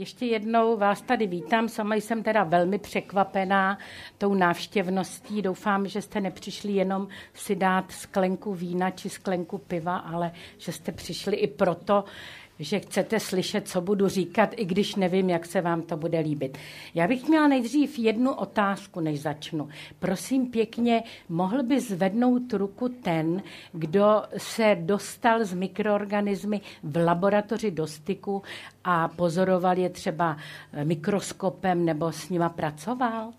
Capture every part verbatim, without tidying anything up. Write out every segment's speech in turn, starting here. Ještě jednou vás tady vítám, sama jsem teda velmi překvapená tou návštěvností. Doufám, že jste nepřišli jenom si dát sklenku vína či sklenku piva, ale že jste přišli i proto, že chcete slyšet, co budu říkat, i když nevím, jak se vám to bude líbit. Já bych měla nejdřív jednu otázku, než začnu. Prosím pěkně, mohl by zvednout ruku ten, kdo se dostal z mikroorganismy v laboratoři do styku a pozoroval je třeba mikroskopem nebo s nima pracoval?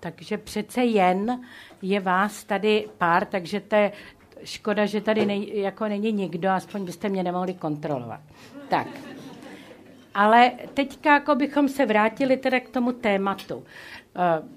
Takže přece jen je vás tady pár, takže to je škoda, že tady nej, jako není nikdo, aspoň byste mě nemohli kontrolovat. Tak. Ale teďka, jako bychom se vrátili teda k tomu tématu.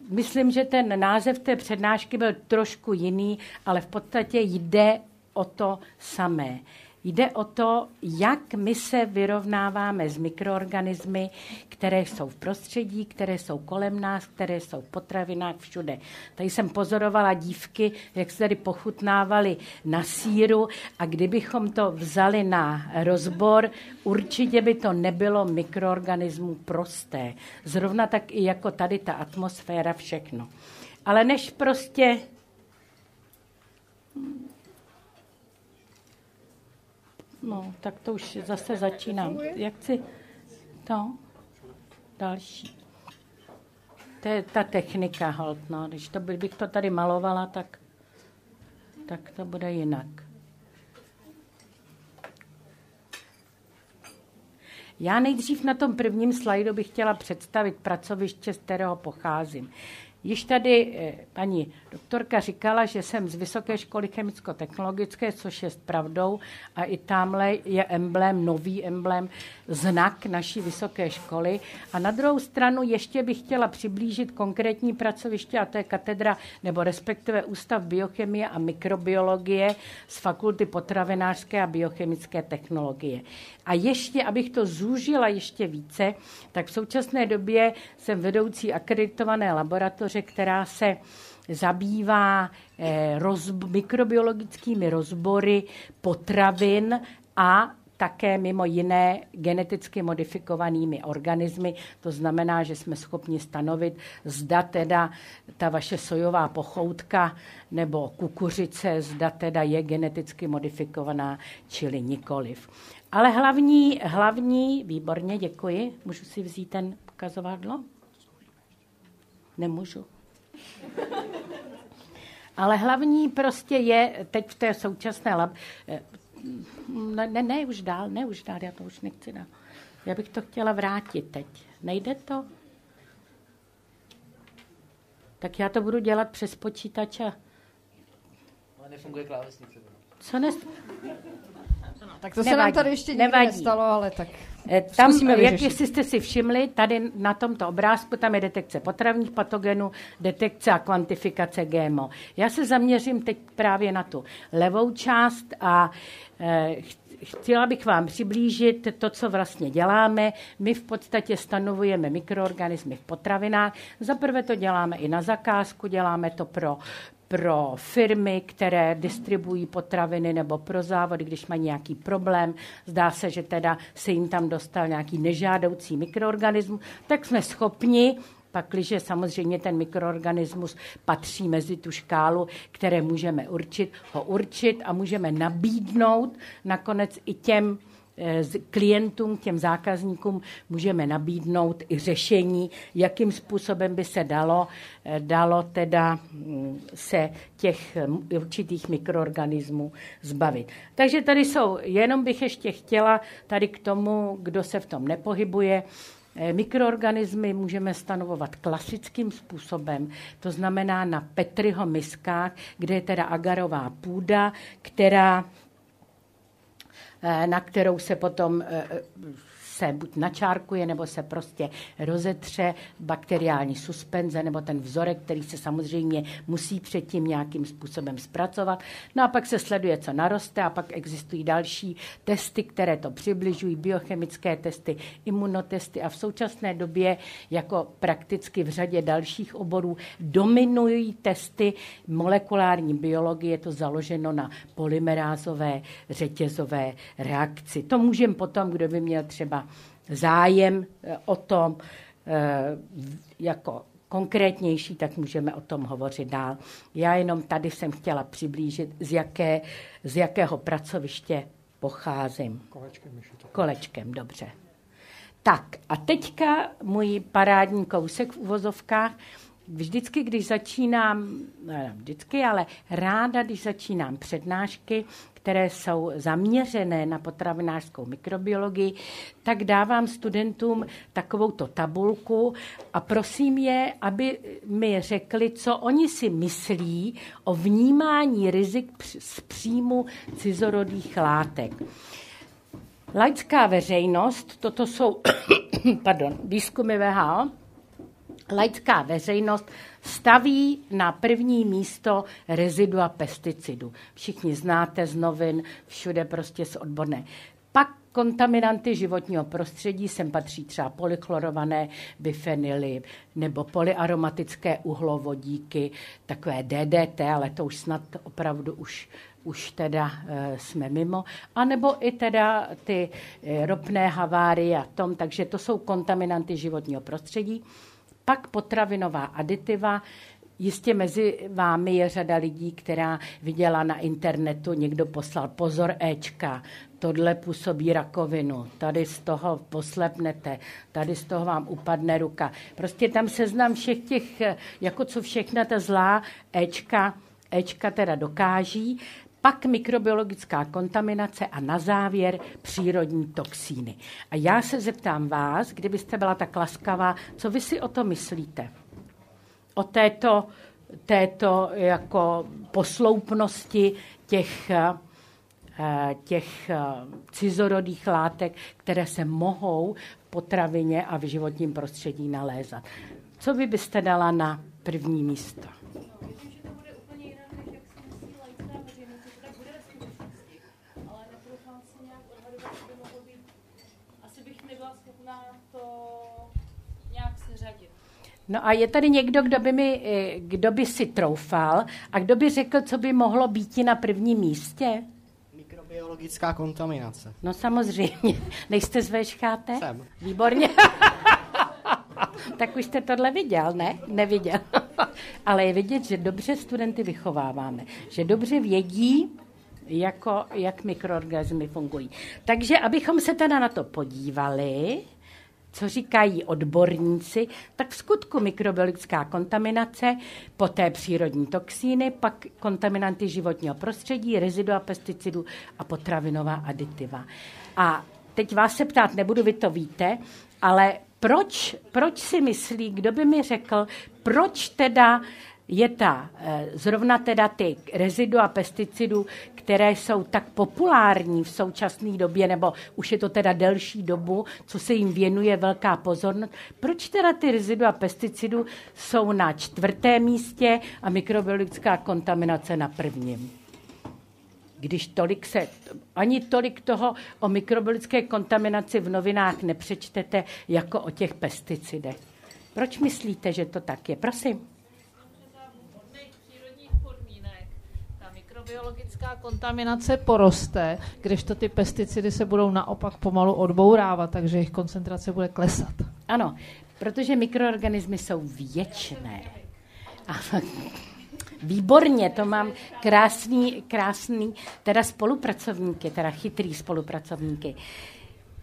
Myslím, že ten název té přednášky byl trošku jiný, ale v podstatě jde o to samé. Jde o to, jak my se vyrovnáváme s mikroorganismy, které jsou v prostředí, které jsou kolem nás, které jsou v potravinách, všude. Tady jsem pozorovala dívky, jak se tady pochutnávali na sýru, a kdybychom to vzali na rozbor, určitě by to nebylo mikroorganismů prosté. Zrovna tak i jako tady ta atmosféra, všechno. Ale než prostě... No, tak to už zase začínám. Jak si to? Další. To je ta technika, holt, no. Když to by, bych to tady malovala, tak, tak to bude jinak. Já nejdřív na tom prvním slajdu bych chtěla představit pracoviště, z kterého pocházím. Již tady paní doktorka říkala, že jsem z Vysoké školy chemicko-technologické, což je pravdou, a i tamhle je emblém, nový emblém, znak naší vysoké školy. A na druhou stranu ještě bych chtěla přiblížit konkrétní pracoviště, a to je katedra, nebo respektive Ústav biochemie a mikrobiologie z Fakulty potravinářské a biochemické technologie. A ještě, abych to zúžila ještě více, tak v současné době jsem vedoucí akreditované laboratoře, která se zabývá eh, rozb- mikrobiologickými rozbory potravin a také mimo jiné geneticky modifikovanými organismy. To znamená, že jsme schopni stanovit, zda teda ta vaše sojová pochoutka nebo kukuřice, zda teda je geneticky modifikovaná, čili nikoliv. Ale hlavní, hlavní, výborně, děkuji. Můžu si vzít ten ukazovadlo? Nemůžu. Ale hlavní prostě je teď v té současné lab... Ne, ne, ne, už dál, ne, už dál, já to už nechci dál. Já bych to chtěla vrátit teď. Nejde to? Tak já to budu dělat přes počítač a... Ale nefunguje klávesnice. Co ne... No, tak to nevadí, se nám tady ještě nikdy nestalo, ale tak tam, jak jestli jste si všimli, tady na tomto obrázku, tam je detekce potravních patogenů, detekce a kvantifikace G M O. Já se zaměřím teď právě na tu levou část a eh, chtěla bych vám přiblížit to, co vlastně děláme. My v podstatě stanovujeme mikroorganismy v potravinách. Zaprvé to děláme i na zakázku, děláme to pro... pro firmy, které distribuují potraviny, nebo pro závody, když mají nějaký problém, zdá se, že teda se jim tam dostal nějaký nežádoucí mikroorganismus, tak jsme schopni, pakliže samozřejmě ten mikroorganismus patří mezi tu škálu, které můžeme určit, ho určit a můžeme nabídnout nakonec i těm klientům, těm zákazníkům můžeme nabídnout i řešení, jakým způsobem by se dalo, dalo teda se těch určitých mikroorganismů zbavit. Takže tady jsou, jenom bych ještě chtěla tady k tomu, kdo se v tom nepohybuje, mikroorganismy můžeme stanovovat klasickým způsobem, to znamená na Petriho miskách, kde je teda agarová půda, která na kterou se potom se buď načárkuje, nebo se prostě rozetře bakteriální suspenze, nebo ten vzorek, který se samozřejmě musí předtím nějakým způsobem zpracovat. No a pak se sleduje, co naroste, a pak existují další testy, které to přibližují, biochemické testy, imunotesty, a v současné době jako prakticky v řadě dalších oborů dominují testy molekulární biologie, je to založeno na polymerázové řetězové reakci. To můžeme potom, kdo by měl třeba zájem o tom jako konkrétnější, tak můžeme o tom hovořit dál. Já jenom tady jsem chtěla přiblížit, z, jaké, z jakého pracoviště pocházím. Kolečkem, Kolečkem, dobře. Tak a teďka můj parádní kousek v uvozovkách. Vždycky, když začínám, ne vždycky, ale ráda, když začínám přednášky, které jsou zaměřené na potravinářskou mikrobiologii, tak dávám studentům takovouto tabulku a prosím je, aby mi řekli, co oni si myslí o vnímání rizik z příjmu cizorodých látek. Laická veřejnost, toto jsou pardon, výzkumy V H O, laická veřejnost staví na první místo rezidua pesticidů. Všichni znáte z novin, všude prostě z odborné. Pak kontaminanty životního prostředí, sem patří třeba polychlorované bifenily nebo polyaromatické uhlovodíky, takové D D T, ale to už snad opravdu už, už teda e, jsme mimo. A nebo i teda ty e, ropné havárie a tom, takže to jsou kontaminanty životního prostředí. Pak potravinová aditiva. Jistě mezi vámi je řada lidí, která viděla na internetu, někdo poslal pozor Ečka, tohle působí rakovinu, tady z toho poslepnete, tady z toho vám upadne ruka. Prostě tam seznam všech těch, jako co všechna ta zlá Ečka, Ečka teda dokáží. Pak mikrobiologická kontaminace a na závěr přírodní toxíny. A já se zeptám vás, kdybyste byla tak laskavá, co vy si o to myslíte? O této, této jako posloupnosti těch, těch cizorodých látek, které se mohou v potravině a v životním prostředí nalézat. Co vy byste dala na první místo? No a je tady někdo, kdo by, mi, kdo by si troufal a kdo by řekl, co by mohlo být na prvním místě? Mikrobiologická kontaminace. No samozřejmě. Nejste z V Š K T? Jsem. Výborně. Tak už jste tohle viděl, ne? Neviděl. Ale je vidět, že dobře studenty vychováváme. Že dobře vědí, jako, jak mikroorganismy fungují. Takže abychom se teda na to podívali, co říkají odborníci, tak v skutku mikrobiologická kontaminace, poté přírodní toxíny, pak kontaminanty životního prostředí, rezidua pesticidů a potravinová aditiva. A teď vás se ptát nebudu, vy to víte, ale proč, proč si myslí, kdo by mi řekl, proč teda je ta, zrovna teda ty rezidua pesticidů, které jsou tak populární v současné době, nebo už je to teda delší dobu, co se jim věnuje velká pozornost. Proč teda ty rezidua pesticidů jsou na čtvrtém místě a mikrobiologická kontaminace na prvním? Když tolik se, ani tolik toho o mikrobiologické kontaminaci v novinách nepřečtete, jako o těch pesticidech. Proč myslíte, že to tak je? Prosím. Biologická kontaminace poroste, kdežto ty pesticidy se budou naopak pomalu odbourávat, takže jejich koncentrace bude klesat. Ano, protože mikroorganismy jsou věčné. Výborně, to mám krásný, krásný, teda spolupracovníky, teda chytrý spolupracovníky.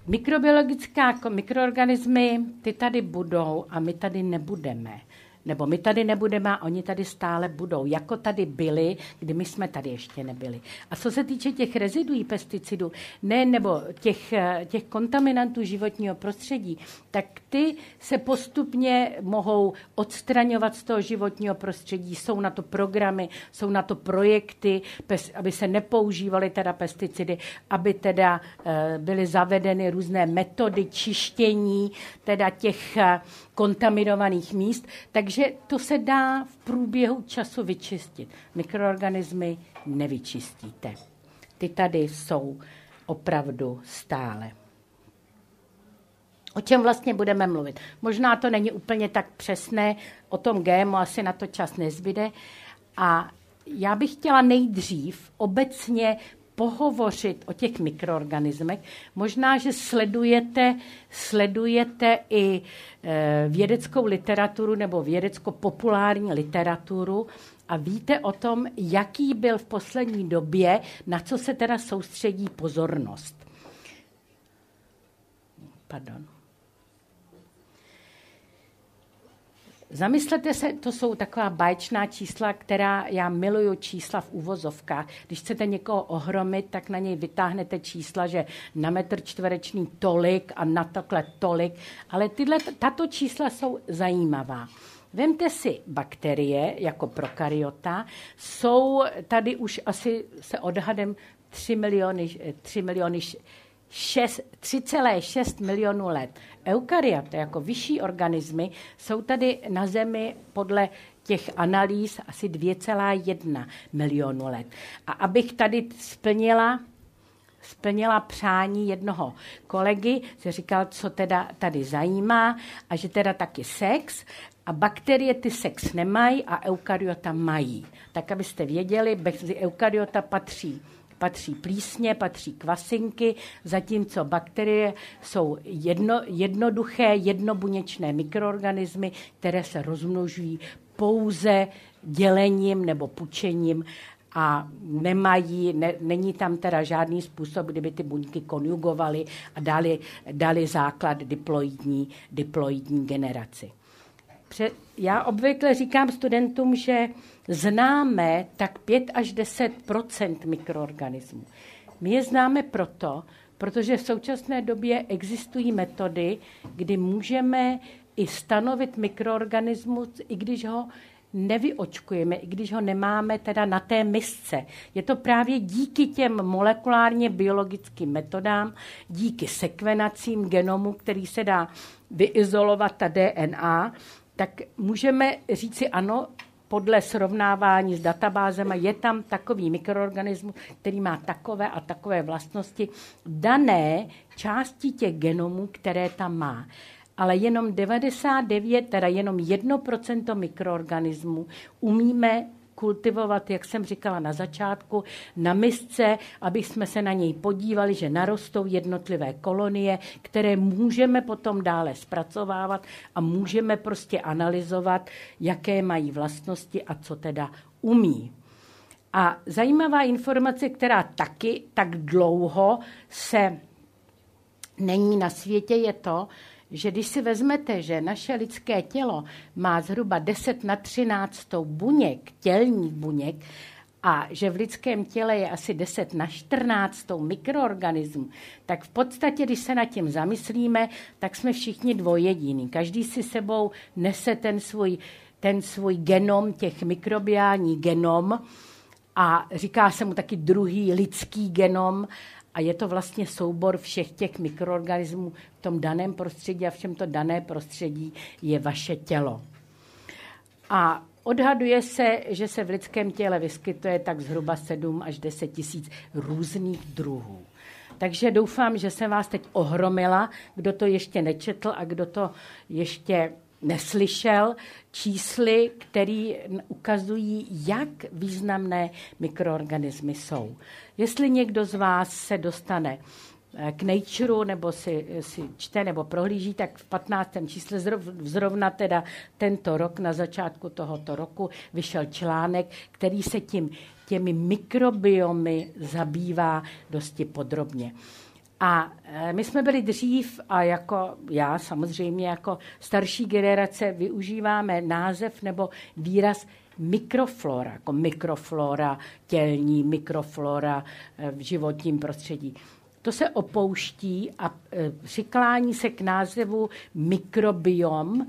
Mikrobiologická, mikroorganismy, ty tady budou a my tady nebudeme. nebo my tady nebudeme a oni tady stále budou, jako tady byli, kdy my jsme tady ještě nebyli. A co se týče těch reziduí pesticidů, ne, nebo těch, těch kontaminantů životního prostředí, tak ty se postupně mohou odstraňovat z toho životního prostředí, jsou na to programy, jsou na to projekty, aby se nepoužívaly teda pesticidy, aby teda byly zavedeny různé metody čištění teda těch kontaminovaných míst, takže to se dá v průběhu času vyčistit. Mikroorganismy nevyčistíte. Ty tady jsou opravdu stále. O čem vlastně budeme mluvit? Možná to není úplně tak přesné, o tom G M O asi na to čas nezbyde. A já bych chtěla nejdřív obecně pohovořit o těch mikroorganismech. Možná, že sledujete, sledujete i vědeckou literaturu nebo vědecko-populární literaturu a víte o tom, jaký byl v poslední době, na co se teda soustředí pozornost. Pardon. Zamyslete se, to jsou taková báječná čísla, která já miluju čísla v uvozovkách. Když chcete někoho ohromit, tak na něj vytáhnete čísla, že na metr čtvereční tolik a na takhle tolik. Ale tyhle, tato čísla jsou zajímavá. Vemte si bakterie jako prokaryota. Jsou tady už asi se odhadem tři miliony, tři miliony tři celá šest milionů let. Eukaryoty jako vyšší organismy jsou tady na Zemi podle těch analýz asi dva celá jedna milionu let. A abych tady splnila, splnila přání jednoho kolegy, se říkal, co teda tady zajímá a že teda taky sex. A bakterie ty sex nemají a eukaryota mají. Tak, abyste věděli, mezi eukaryota patří Patří plísně, patří kvasinky, zatímco bakterie jsou jedno, jednoduché, jednobuněčné mikroorganismy, které se rozmnožují pouze dělením nebo pučením a nemají, ne, není tam teda žádný způsob, kdyby ty buňky konjugovaly a dali, dali základ diploidní, diploidní generaci. Já obvykle říkám studentům, že známe tak pět až deset procent mikroorganismů. My je známe proto, protože v současné době existují metody, kdy můžeme i stanovit mikroorganismus, i když ho nevyočkujeme, i když ho nemáme teda na té misce. Je to právě díky těm molekulárně biologickým metodám, díky sekvenacím genomu, který se dá vyizolovat ta D N A, tak můžeme říci ano, podle srovnávání s databázema je tam takový mikroorganismus, který má takové a takové vlastnosti dané části těch genomů, které tam má. Ale jenom devadesát devět, teda jenom jedno procento mikroorganismů umíme kultivovat, jak jsem říkala na začátku, na misce, aby jsme se na něj podívali, že narostou jednotlivé kolonie, které můžeme potom dále zpracovávat a můžeme prostě analyzovat, jaké mají vlastnosti a co teda umí. A zajímavá informace, která taky tak dlouho se není na světě, je to, že když si vezmete, že naše lidské tělo má zhruba deset na třináct buněk, tělních buněk, a že v lidském těle je asi deset na čtrnáct mikroorganismů, tak v podstatě, když se nad tím zamyslíme, tak jsme všichni dvojediní. Každý si sebou nese ten svůj, ten svůj genom, těch mikrobiální genom, a říká se mu taky druhý lidský genom. A je to vlastně soubor všech těch mikroorganismů v tom daném prostředí a v čem to dané prostředí je vaše tělo. A odhaduje se, že se v lidském těle vyskytuje tak zhruba sedm až deset tisíc různých druhů. Takže doufám, že jsem vás teď ohromila, kdo to ještě nečetl a kdo to ještě neslyšel, čísly, které ukazují, jak významné mikroorganismy jsou. Jestli někdo z vás se dostane k Nature, nebo si, si čte, nebo prohlíží, tak v patnáctém čísle, zrovna teda tento rok, na začátku tohoto roku, vyšel článek, který se tím, těmi mikrobiomy zabývá dosti podrobně. A my jsme byli dřív, a jako já samozřejmě jako starší generace využíváme název nebo výraz mikroflora, jako mikroflora tělní, mikroflora v životním prostředí. To se opouští a přiklání se k názevu mikrobiom.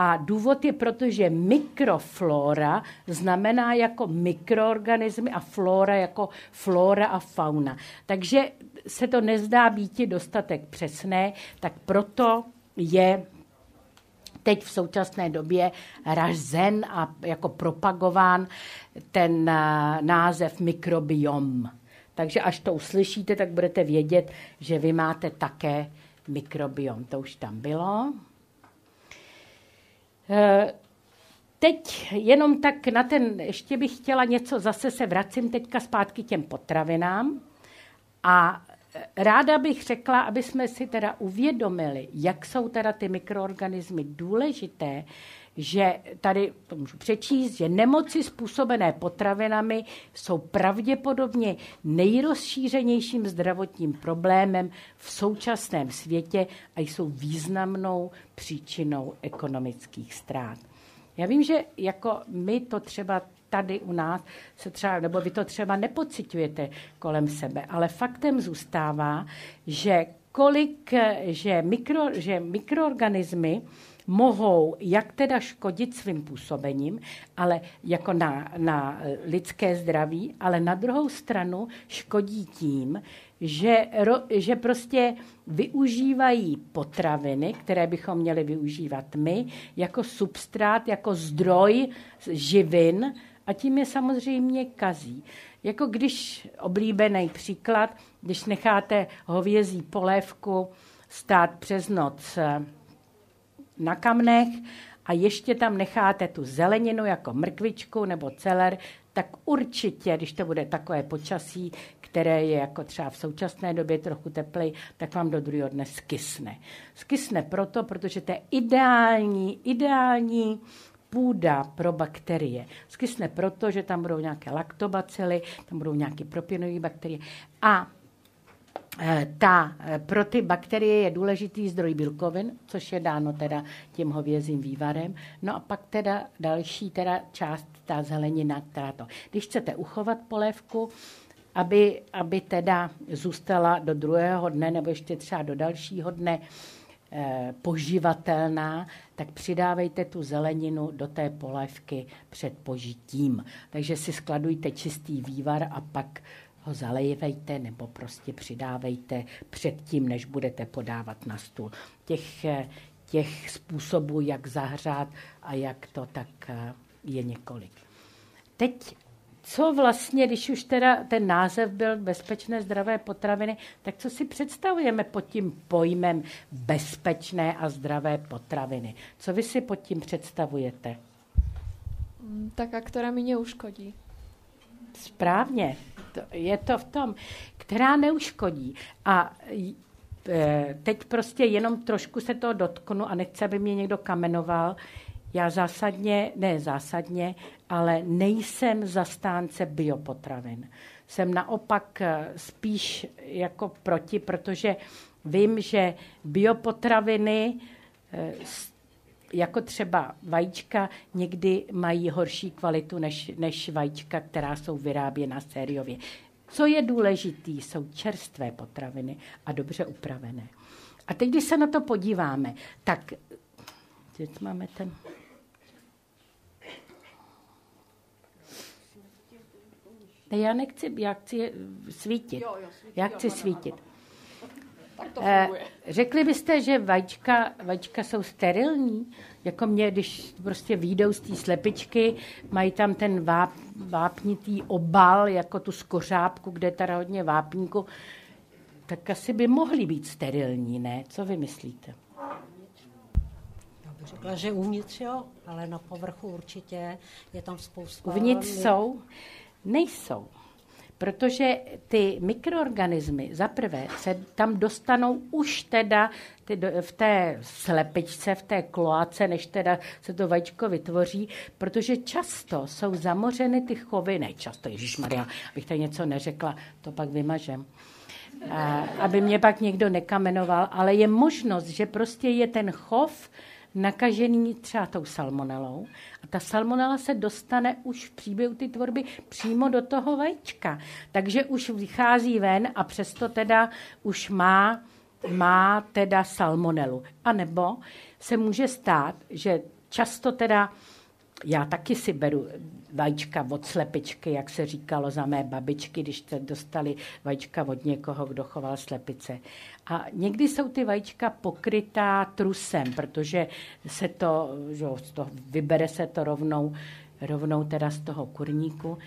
A důvod je, protože mikroflora znamená jako mikroorganismy a flora jako flora a fauna. Takže se to nezdá býti dostatek přesné, tak proto je teď v současné době razen a jako propagován ten název mikrobiom. Takže až to uslyšíte, tak budete vědět, že vy máte také mikrobiom. To už tam bylo. Teď jenom tak na ten, ještě bych chtěla něco, zase se vracím teďka zpátky těm potravinám a ráda bych řekla, aby jsme si teda uvědomili, jak jsou teda ty mikroorganismy důležité, že tady, to můžu přečíst, že nemoci způsobené potravinami jsou pravděpodobně nejrozšířenějším zdravotním problémem v současném světě a jsou významnou příčinou ekonomických ztrát. Já vím, že jako my to třeba tady u nás, se třeba, nebo vy to třeba nepociťujete kolem sebe, ale faktem zůstává, že, kolik, že, mikro, že mikroorganismy mohou jak teda škodit svým působením, ale jako na, na lidské zdraví, ale na druhou stranu škodí tím, že, ro, že prostě využívají potraviny, které bychom měli využívat my, jako substrát, jako zdroj živin a tím je samozřejmě kazí. Jako když, oblíbený příklad, když necháte hovězí polévku stát přes noc na kamnech a ještě tam necháte tu zeleninu jako mrkvičku nebo celer, tak určitě, když to bude takové počasí, které je jako třeba v současné době trochu teplej, tak vám do druhého dne skysne. Skysne proto, protože to je ideální, ideální půda pro bakterie. Skysne proto, že tam budou nějaké laktobacily, tam budou nějaké propionové bakterie a Ta, pro ty bakterie je důležitý zdroj bílkovin, což je dáno teda tím hovězím vývarem. No a pak teda další teda část, ta zelenina, která to. Když chcete uchovat polévku, aby, aby teda zůstala do druhého dne nebo ještě třeba do dalšího dne eh, poživatelná, tak přidávejte tu zeleninu do té polévky před požitím. Takže si skladujte čistý vývar a pak ho zalejevejte nebo prostě přidávejte předtím, než budete podávat na stůl. Těch, těch způsobů, jak zahřát a jak to, tak je několik. Teď, co vlastně, když už teda ten název byl bezpečné zdravé potraviny, tak co si představujeme pod tím pojmem bezpečné a zdravé potraviny? Co vy si pod tím představujete? Taká, která mi neuškodí. Správně, je to v tom, která neuškodí. A teď prostě jenom trošku se toho dotknu a nechci, aby mě někdo kamenoval. Já zásadně, ne zásadně, ale nejsem zastánce biopotravin. Jsem naopak spíš jako proti, protože vím, že biopotraviny jako třeba vajíčka někdy mají horší kvalitu než, než vajíčka, která jsou vyráběna sériově. Co je důležité, jsou čerstvé potraviny a dobře upravené. A teď, když se na to podíváme, tak teď máme ten... Ne, já nechci, já chci svítit. Já chci svítit. Eh, řekli byste, že vajíčka, vajíčka jsou sterilní? Jako mě, když prostě vyjdou z té slepičky, mají tam ten váp, vápnitý obal, jako tu skořápku, kde je teda hodně vápníku, tak asi by mohly být sterilní, ne? Co vy myslíte? Já bych řekla, že uvnitř jo, ale na povrchu určitě je tam spousta... Uvnitř jsou? Nejsou. protože ty mikroorganismy zaprvé se tam dostanou už teda ty, v té slepičce, v té kloace, než teda se to vajíčko vytvoří, protože často jsou zamořeny ty chovy, ne často, ježišmarja, abych tady něco neřekla, to pak vymažem. A, aby mě pak někdo nekamenoval, ale je možnost, že prostě je ten chov nakažený třeba tou salmonelou a ta salmonela se dostane už v příběhu ty tvorby přímo do toho vajíčka. Takže už vychází ven a přesto teda už má, má teda salmonelu. A nebo se může stát, že často teda, já taky si beru vajíčka od slepičky, jak se říkalo za mé babičky, když dostali vajíčka od někoho, kdo choval slepice. A někdy jsou ty vajíčka pokrytá trusem, protože se to, že, z toho, vybere se to rovnou, rovnou teda z toho kurníku.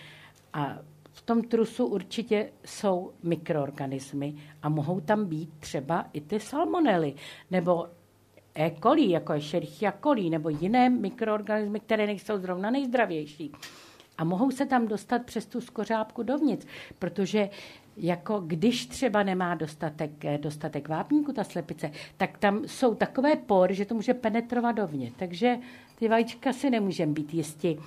A v tom trusu určitě jsou mikroorganismy a mohou tam být třeba i ty salmonely, nebo E. coli, jako Escherichia coli, nebo jiné mikroorganismy, které nejsou zrovna nejzdravější. A mohou se tam dostat přes tu skořápku dovnitř, protože jako když třeba nemá dostatek, dostatek vápníku ta slepice, tak tam jsou takové pory, že to může penetrovat dovnitř. Takže ty vajíčka si nemůžeme být jisti,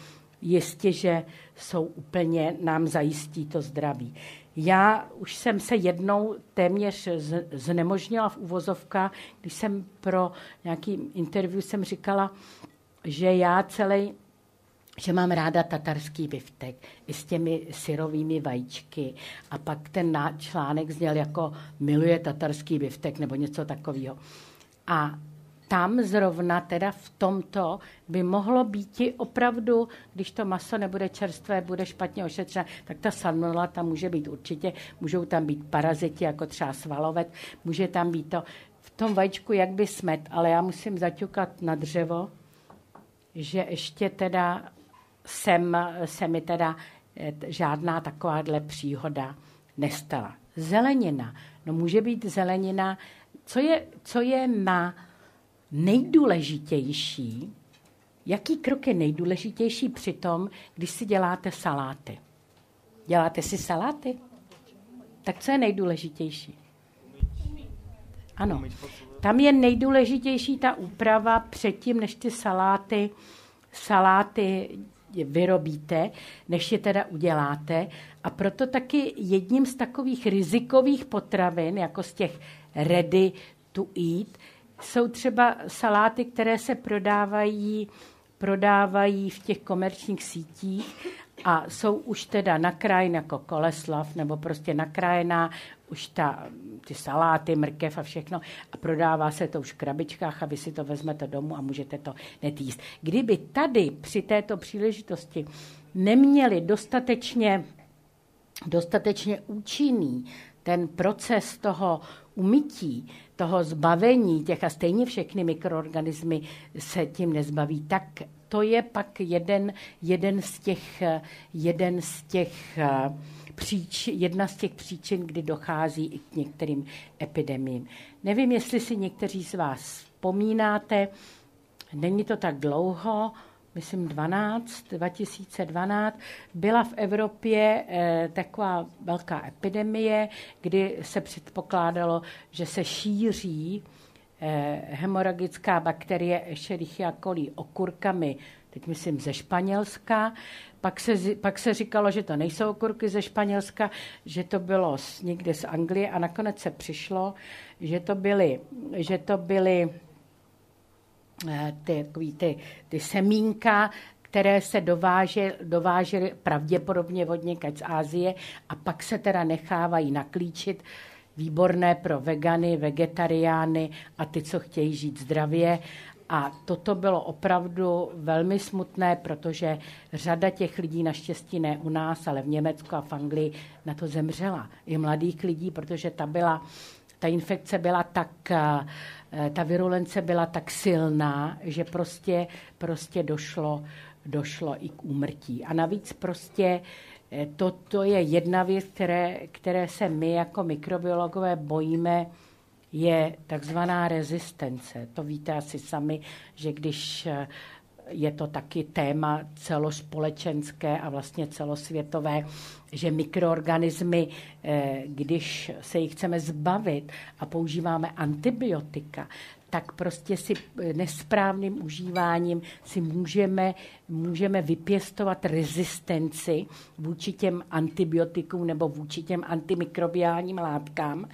jistě, že jsou úplně, nám zajistí to zdraví. Já už jsem se jednou téměř znemožnila v uvozovkách, když jsem pro nějaký interview jsem říkala, že já celý, že mám ráda tatarský biftek i s těmi syrovými vajíčky. A pak ten článek zněl jako miluje tatarský biftek nebo něco takového. A tam zrovna teda v tomto by mohlo být i opravdu, když to maso nebude čerstvé, bude špatně ošetřené, tak ta salmonella tam může být určitě, můžou tam být paraziti, jako třeba svalovet, může tam být to v tom vajíčku, jak by smet, ale já musím zaťukat na dřevo, že ještě teda sem, se mi teda žádná takováhle příhoda nestala. Zelenina, no může být zelenina, co je, co je na nejdůležitější, jaký krok je nejdůležitější při tom, když si děláte saláty? Děláte si saláty? Tak co je nejdůležitější? Ano, tam je nejdůležitější ta úprava předtím, než ty saláty, saláty vyrobíte, než je teda uděláte. A proto taky jedním z takových rizikových potravin, jako z těch ready to eat, jsou třeba saláty, které se prodávají, prodávají v těch komerčních sítích a jsou už teda nakrájené jako koleslav nebo prostě nakrájená už ta, ty saláty, mrkev a všechno a prodává se to už v krabičkách a vy si to vezmete domů a můžete to netýst. Kdyby tady při této příležitosti neměli dostatečně, dostatečně účinný ten proces toho umytí, toho zbavení těch a stejně všechny mikroorganismy se tím nezbaví, tak to je pak jeden, jeden z těch, jeden z těch příčin, jedna z těch příčin, kdy dochází i k některým epidemiím. Nevím, jestli si někteří z vás vzpomínáte, není to tak dlouho, myslím dvanáct, dva tisíce dvanáct, byla v Evropě eh, taková velká epidemie, kdy se předpokládalo, že se šíří eh, hemoragická bakterie Escherichia coli okurkami, teď myslím ze Španělska. Pak se, pak se říkalo, že to nejsou okurky ze Španělska, že to bylo z, někde z Anglie a nakonec se přišlo, že to byly, že to byly Ty, ty, ty semínka, které se dováže, dovážely pravděpodobně od někač z Asie a pak se teda nechávají naklíčit, výborné pro vegany, vegetariány a ty, co chtějí žít zdravě. A toto bylo opravdu velmi smutné, protože řada těch lidí, naštěstí ne u nás, ale v Německu a v Anglii, na to zemřela. I mladých lidí, protože ta byla Ta infekce byla tak, ta virulence byla tak silná, že prostě, prostě došlo, došlo i k úmrtí. A navíc prostě to, to je jedna věc, které, které se my jako mikrobiologové bojíme, je takzvaná rezistence. To víte asi sami, že když je to taky téma celospolečenské a vlastně celosvětové, že mikroorganismy, když se jich chceme zbavit a používáme antibiotika, tak prostě si nesprávným užíváním si můžeme, můžeme vypěstovat rezistenci vůči těm antibiotikům nebo vůči těm antimikrobiálním látkám.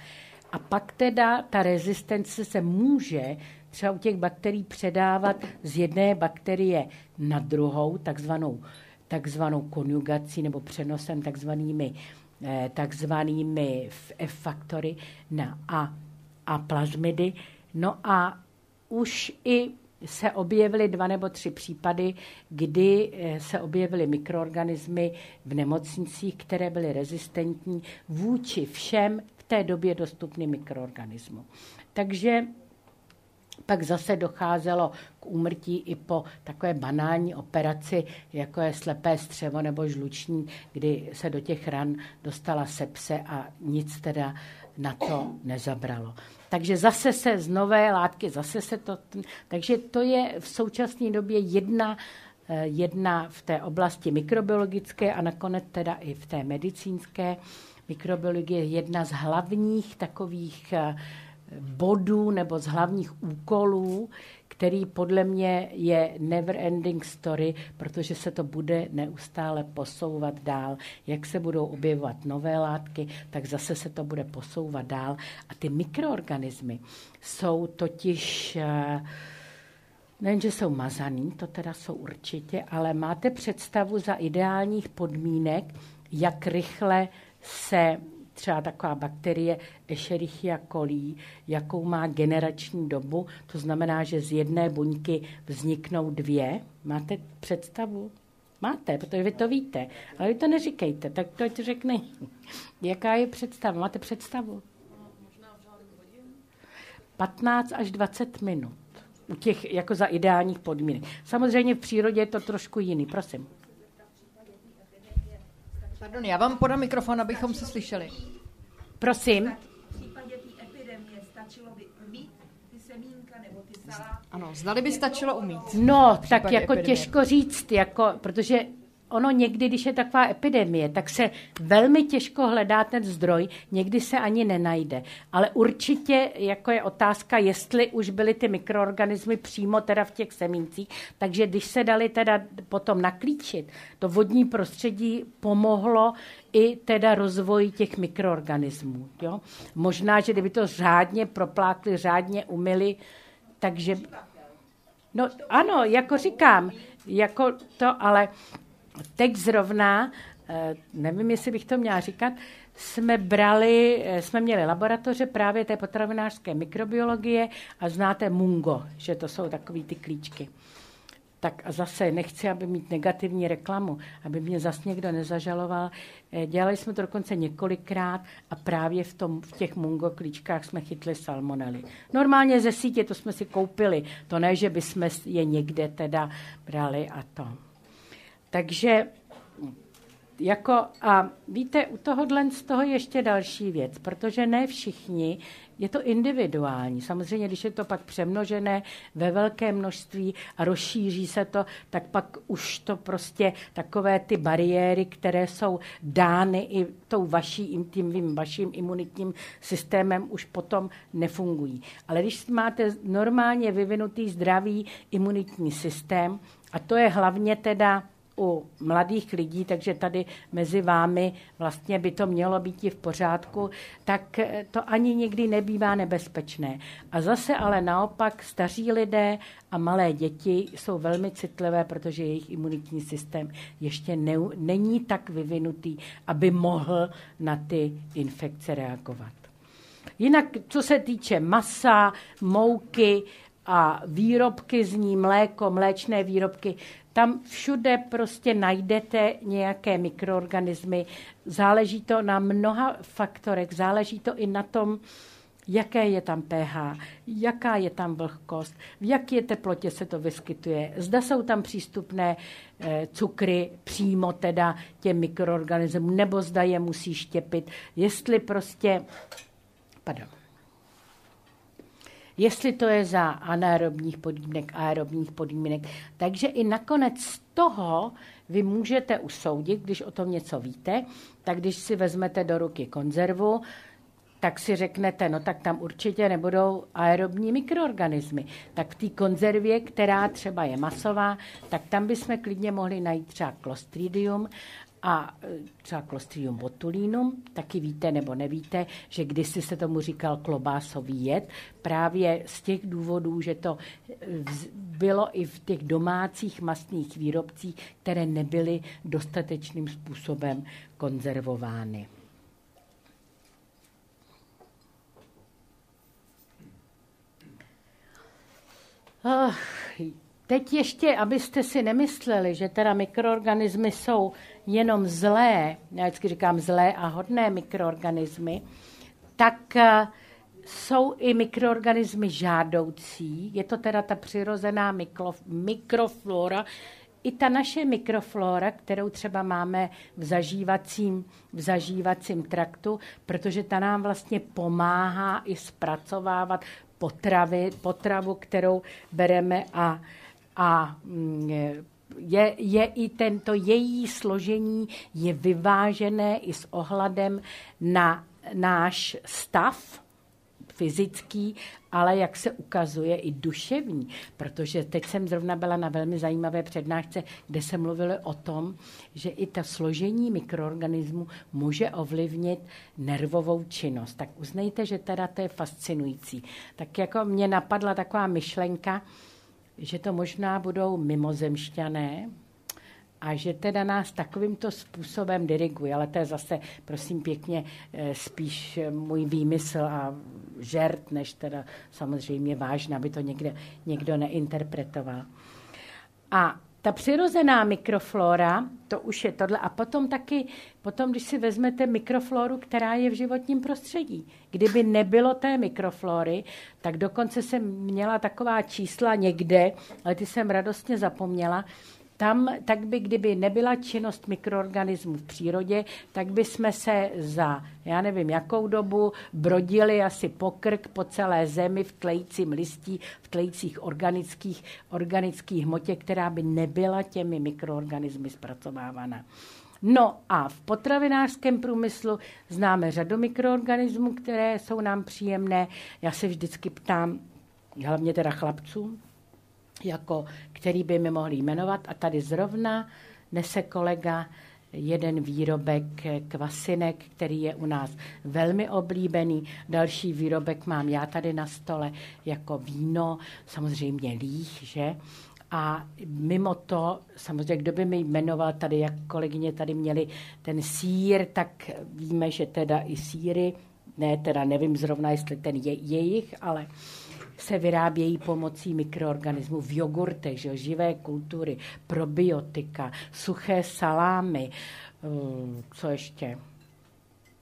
A pak teda ta rezistence se může třeba u těch bakterií předávat z jedné bakterie na druhou, takzvanou, takzvanou konjugací nebo přenosem takzvanými, takzvanými F-faktory na A, A plazmidy. No a už i se objevily dva nebo tři případy, kdy se objevily mikroorganismy v nemocnicích, které byly rezistentní vůči všem v té době dostupným mikroorganismům. Takže pak zase docházelo k úmrtí i po takové banální operaci, jako je slepé střevo nebo žluční, kdy se do těch ran dostala sepse a nic teda na to nezabralo. Takže zase se z nové látky, zase se to... Takže to je v současné době jedna, jedna v té oblasti mikrobiologické a nakonec teda i v té medicínské mikrobiologie jedna z hlavních takových bodů nebo z hlavních úkolů, který podle mě je never ending story, protože se to bude neustále posouvat dál. Jak se budou objevovat nové látky, tak zase se to bude posouvat dál. A ty mikroorganismy jsou totiž, nejenže jsou mazaný, to teda jsou určitě, ale máte představu za ideálních podmínek, jak rychle se třeba taková bakterie Escherichia coli, jakou má generační dobu, to znamená, že z jedné buňky vzniknou dvě. Máte představu? Máte, protože vy to víte, ale vy to neříkejte, tak to ti řekne. Jaká je představa? Máte představu? patnáct až dvacet minut, u těch jako za ideálních podmínek. Samozřejmě v přírodě je to trošku jiný, prosím. Pardon, já vám podám mikrofon, abychom se slyšeli. Prosím. V případě té epidemie stačilo by umít ty semínka nebo ty saláty? Ano, zdali by stačilo umít. No, tak jako epidemie. Těžko říct, jako, protože ono někdy, když je taková epidemie, tak se velmi těžko hledá ten zdroj, někdy se ani nenajde. Ale určitě jako je otázka, jestli už byly ty mikroorganismy přímo teda v těch semíncích, takže když se dali teda potom naklíčit, to vodní prostředí pomohlo i teda rozvoji těch mikroorganismů. Jo? Možná, že kdyby to řádně proplákli, řádně umyli, takže... No ano, jako říkám, jako to, ale... Teď zrovna, nevím, jestli bych to měla říkat, jsme brali, jsme měli laboratoře právě té potravinářské mikrobiologie a znáte Mungo, že to jsou takový ty klíčky. Tak a zase nechci, aby mít negativní reklamu, aby mě zase někdo nezažaloval. Dělali jsme to dokonce několikrát a právě v, tom, v těch Mungo klíčkách jsme chytli salmonely. Normálně ze sítě to jsme si koupili, to ne, že bychom je někde teda brali a to... Takže jako, a víte, u tohohle z toho ještě další věc, protože ne všichni, je to individuální. Samozřejmě, když je to pak přemnožené ve velké množství a rozšíří se to, tak pak už to prostě takové ty bariéry, které jsou dány i tou vaší, tím vaším imunitním systémem, už potom nefungují. Ale když máte normálně vyvinutý zdravý imunitní systém, a to je hlavně teda u mladých lidí, takže tady mezi vámi vlastně by to mělo být i v pořádku, tak to ani nikdy nebývá nebezpečné. A zase ale naopak staří lidé a malé děti jsou velmi citlivé, protože jejich imunitní systém ještě ne, není tak vyvinutý, aby mohl na ty infekce reagovat. Jinak, co se týče masa, mouky a výrobky z ní, mléko, mléčné výrobky, tam všude prostě najdete nějaké mikroorganismy. Záleží to na mnoha faktorech, záleží to i na tom, jaké je tam pH, jaká je tam vlhkost, v jaké teplotě se to vyskytuje, zda jsou tam přístupné cukry přímo teda těm mikroorganismům, nebo zda je musí štěpit, jestli prostě... Pardon. jestli to je za anaerobních podmínek, aerobních podmínek. Takže i nakonec toho vy můžete usoudit, když o tom něco víte, tak když si vezmete do ruky konzervu, tak si řeknete, no tak tam určitě nebudou aerobní mikroorganismy. Tak v té konzervě, která třeba je masová, tak tam bychom klidně mohli najít třeba Clostridium a třeba Clostridium botulinum. Taky víte nebo nevíte, že kdysi se tomu říkal klobásový jed, právě z těch důvodů, že to bylo i v těch domácích mastných výrobcích, které nebyly dostatečným způsobem konzervovány. Oh, teď ještě, abyste si nemysleli, že teda mikroorganismy jsou jenom zlé, já vždycky říkám zlé a hodné mikroorganismy, tak jsou i mikroorganismy žádoucí, je to teda ta přirozená mikroflora, i ta naše mikroflora, kterou třeba máme v zažívacím, v zažívacím traktu, protože ta nám vlastně pomáhá i zpracovávat potravy, potravu, kterou bereme a, a je, je i tento její složení je vyvážené i s ohledem na náš stav fyzický, ale jak se ukazuje i duševní, protože teď jsem zrovna byla na velmi zajímavé přednášce, kde se mluvilo o tom, že i to složení mikroorganismu může ovlivnit nervovou činnost. Tak uznejte, že teda to je fascinující. Tak jako mě napadla taková myšlenka, že to možná budou mimozemšťané a že teda nás takovýmto způsobem diriguje, ale to je zase, prosím pěkně, spíš můj výmysl a žert, než teda samozřejmě vážná, aby to někde, někdo neinterpretoval. A ta přirozená mikroflora, to už je tohle. A potom taky, potom, když si vezmete mikrofloru, která je v životním prostředí. Kdyby nebylo té mikroflory, tak dokonce jsem měla taková čísla někde, ale ty jsem radostně zapomněla, tam, tak by, kdyby nebyla činnost mikroorganismů v přírodě, tak by jsme se za, já nevím, jakou dobu brodili asi pokrk po celé zemi v tlejícím listí, v tlejících organických, organických hmotě, která by nebyla těmi mikroorganismy zpracovávána. No a v potravinářském průmyslu známe řadu mikroorganismů, které jsou nám příjemné. Já se vždycky ptám, hlavně teda chlapců, jako, který by mi mohli jmenovat. A tady zrovna nese kolega jeden výrobek kvasinek, který je u nás velmi oblíbený. Další výrobek mám já tady na stole jako víno, samozřejmě líh, že? A mimo to, samozřejmě, kdo by mi jmenoval tady, jak kolegyně tady měli ten sýr, tak víme, že teda i sýry, ne, teda nevím zrovna, jestli ten je jejich, ale se vyrábějí pomocí mikroorganismů v jogurtech, že jo, živé kultury, probiotika, suché salámy, co ještě?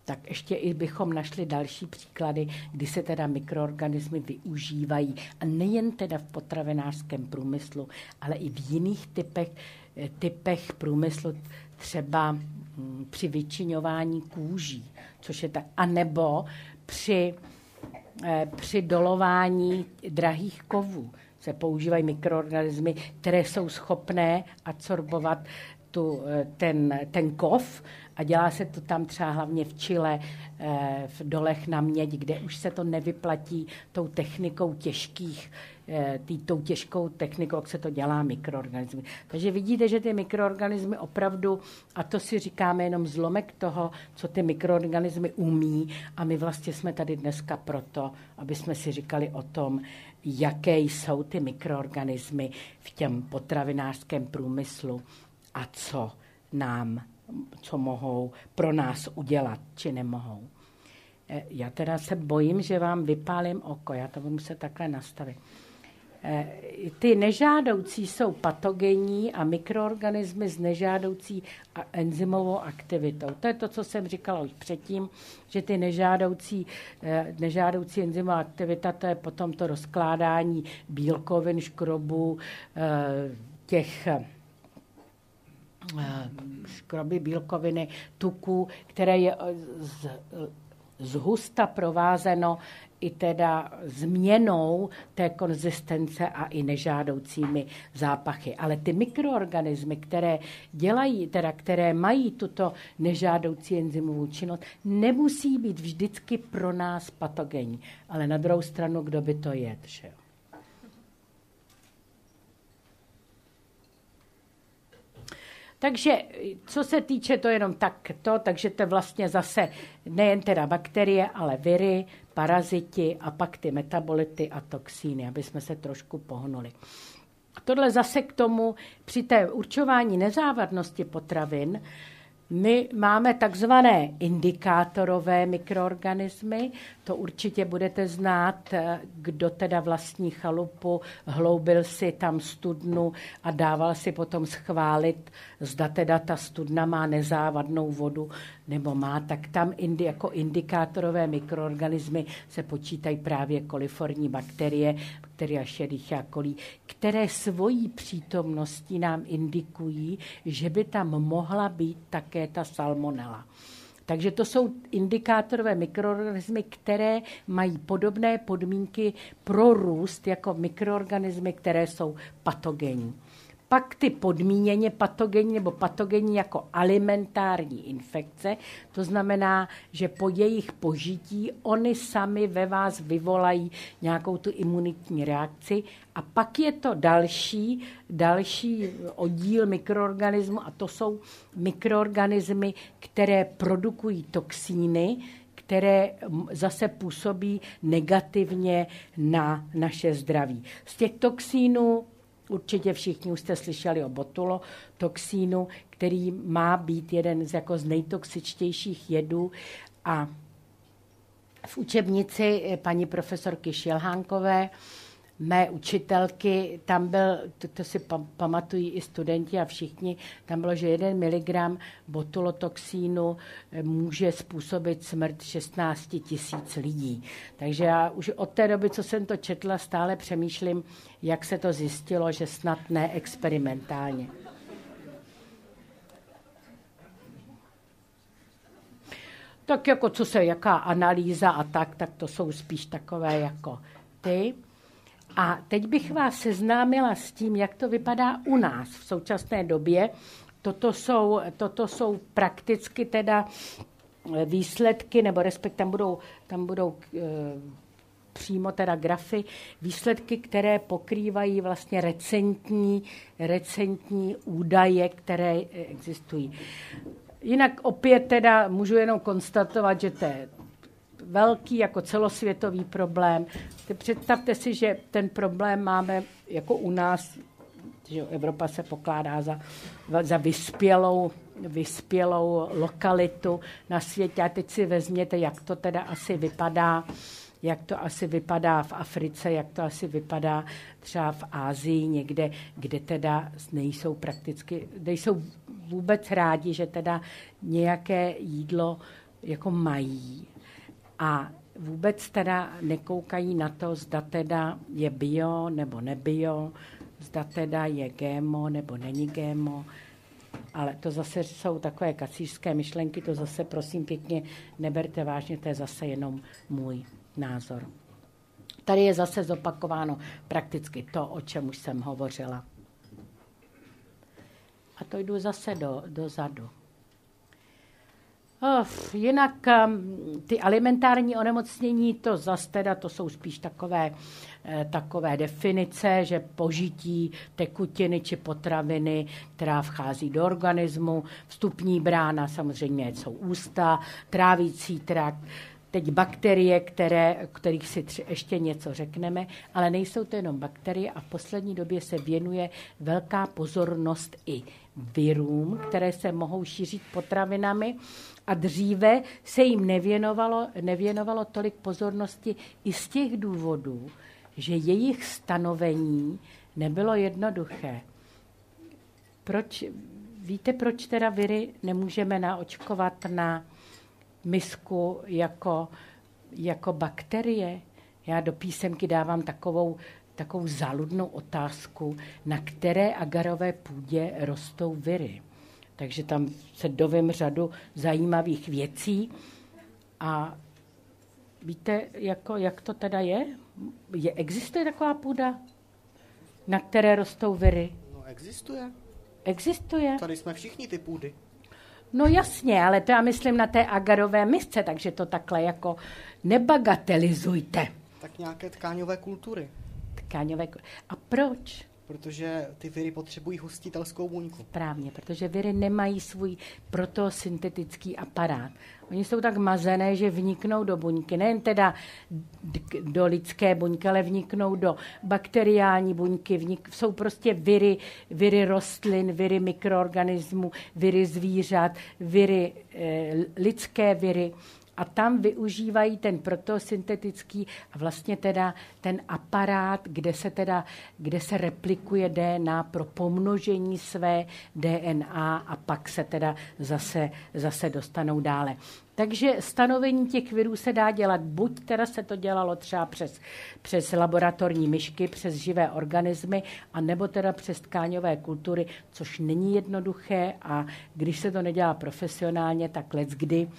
Tak ještě i bychom našli další příklady, kdy se teda mikroorganismy využívají. A nejen teda v potravinářském průmyslu, ale i v jiných typech, typech průmyslu, třeba při vyčiňování kůží, což je tak, anebo při při dolování drahých kovů se používají mikroorganismy, které jsou schopné absorbovat tu, ten, ten kov a dělá se to tam třeba hlavně v Chile, v dolech na měď, kde už se to nevyplatí tou technikou těžkých, tý, tou těžkou technikou, jak se to dělá mikroorganismy. Takže vidíte, že ty mikroorganismy opravdu, a to si říkáme jenom zlomek toho, co ty mikroorganismy umí, a my vlastně jsme tady dneska proto, aby jsme si říkali o tom, jaké jsou ty mikroorganismy v těm potravinářském průmyslu a co nám, co mohou pro nás udělat, či nemohou. Já teda se bojím, že vám vypálím oko, já to budu muset takhle nastavit. Ty nežádoucí jsou patogenní a mikroorganismy s nežádoucí a enzymovou aktivitou. To je to, co jsem říkala už předtím, že ty nežádoucí, nežádoucí enzymová aktivita, to je potom to rozkládání bílkovin, škrobů, těch škroby, bílkoviny, tuku, které je zhusta provázeno i teda změnou té konzistence a i nežádoucími zápachy. Ale ty mikroorganismy, které dělají, teda které mají tuto nežádoucí enzymovou činnost, nemusí být vždycky pro nás patogenní. Ale na druhou stranu, kdo by to jedl, že jo? Takže co se týče to jenom takto, takže to je vlastně zase nejen teda bakterie, ale viry, paraziti a pak ty metabolity a toxíny, aby jsme se trošku pohnuli. Tohle zase k tomu, při té určování nezávadnosti potravin, my máme takzvané indikátorové mikroorganismy, to určitě budete znát, kdo teda vlastní chalupu, hloubil si tam studnu a dával si potom schválit, zda teda ta studna má nezávadnou vodu nebo má, tak tam indi, jako indikátorové mikroorganismy se počítají právě koliformní bakterie, bakteria Escherichia coli, které svojí přítomností nám indikují, že by tam mohla být také ta salmonella. Takže to jsou indikátorové mikroorganismy, které mají podobné podmínky pro růst jako mikroorganismy, které jsou patogenní. Pak ty podmíněně patogenní nebo patogenní jako alimentární infekce, to znamená, že po jejich požití oni sami ve vás vyvolají nějakou tu imunitní reakci a pak je to další, další oddíl mikroorganismu a to jsou mikroorganismy, které produkují toxíny, které zase působí negativně na naše zdraví. Z těch toxínů určitě všichni už jste slyšeli o botulotoxínu, který má být jeden z, jako z nejtoxičtějších jedů. A v učebnici paní profesorky Šilhánkové, mé učitelky, tam byl, to, to si pamatují i studenti a všichni, tam bylo, že jeden miligram botulotoxínu může způsobit smrt šestnáct tisíc lidí. Takže já už od té doby, co jsem to četla, stále přemýšlím, jak se to zjistilo, že snad ne experimentálně. Tak jako co se, jaká analýza a tak, tak to jsou spíš takové jako ty. A teď bych vás seznámila s tím, jak to vypadá u nás v současné době. Toto jsou, toto jsou prakticky teda výsledky, nebo respektive tam budou, tam budou e, přímo teda grafy, výsledky, které pokrývají vlastně recentní, recentní údaje, které existují. Jinak opět teda můžu jenom konstatovat, že to je velký jako celosvětový problém. Představte si, že ten problém máme jako u nás, že Evropa se pokládá za, za vyspělou, vyspělou lokalitu na světě. A teď si vezměte, jak to teda asi vypadá, jak to asi vypadá v Africe, jak to asi vypadá třeba v Asii někde, kde teda nejsou prakticky, nejsou vůbec rádi, že teda nějaké jídlo jako mají. A vůbec teda nekoukají na to, zda teda je bio nebo nebio, zda teda je G M O nebo není G M O. Ale to zase jsou takové kacířské myšlenky, to zase prosím pěkně neberte vážně, to je zase jenom můj názor. Tady je zase zopakováno prakticky to, o čem už jsem hovořila. A to jdu zase do, dozadu. Oh, jinak um, ty alimentární onemocnění, to zase teda, to jsou spíš takové, eh, takové definice, že požití tekutiny či potraviny, která vchází do organismu, vstupní brána samozřejmě jsou ústa, trávící trakt, teď bakterie, které, kterých si tři, ještě něco řekneme, ale nejsou to jenom bakterie a v poslední době se věnuje velká pozornost i virům, které se mohou šířit potravinami a dříve se jim nevěnovalo, nevěnovalo tolik pozornosti i z těch důvodů, že jejich stanovení nebylo jednoduché. Proč, víte, proč teda viry nemůžeme naočkovat na misku jako, jako bakterie? Já do písemky dávám takovou takovou záludnou otázku, na které agarové půdě rostou viry. Takže tam se dovím řadu zajímavých věcí a Víte, jako, jak to teda je? je? Existuje taková půda, na které rostou viry? No existuje. Existuje. Tady jsme všichni ty půdy. No jasně, ale to já myslím na té agarové misce, takže to takhle jako nebagatelizujte. Tak nějaké tkáňové kultury. Tkáňové kultury. A proč? Protože ty viry potřebují hostitelskou buňku. Správně, protože viry nemají svůj protosyntetický aparát. Oni jsou tak mazené, že vniknou do buňky. Nejen teda do lidské buňky, ale vniknou do bakteriální buňky. Vnik, jsou prostě viry, viry rostlin, viry mikroorganismů, viry zvířat, viry, eh, lidské viry. A tam využívají ten protosyntetický a vlastně teda ten aparát, kde se, teda, kde se replikuje D N A pro pomnožení své D N A a pak se teda zase, zase dostanou dále. Takže stanovení těch virů se dá dělat, buď teda se to dělalo třeba přes, přes laboratorní myšky, přes živé organismy, anebo teda přes tkáňové kultury, což není jednoduché a když se to nedělá profesionálně, tak leckdy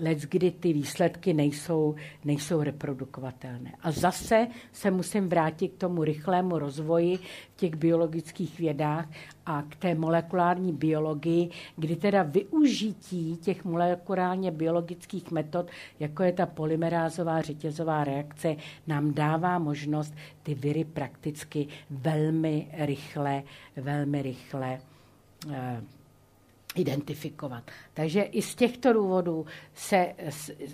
leckdy ty výsledky nejsou, nejsou reprodukovatelné. A zase se musím vrátit k tomu rychlému rozvoji v těch biologických vědách a k té molekulární biologii, kdy teda využití těch molekulárně biologických metod, jako je ta polymerázová řetězová reakce, nám dává možnost ty viry prakticky velmi rychle, velmi rychle eh, identifikovat. Takže i z těchto důvodů se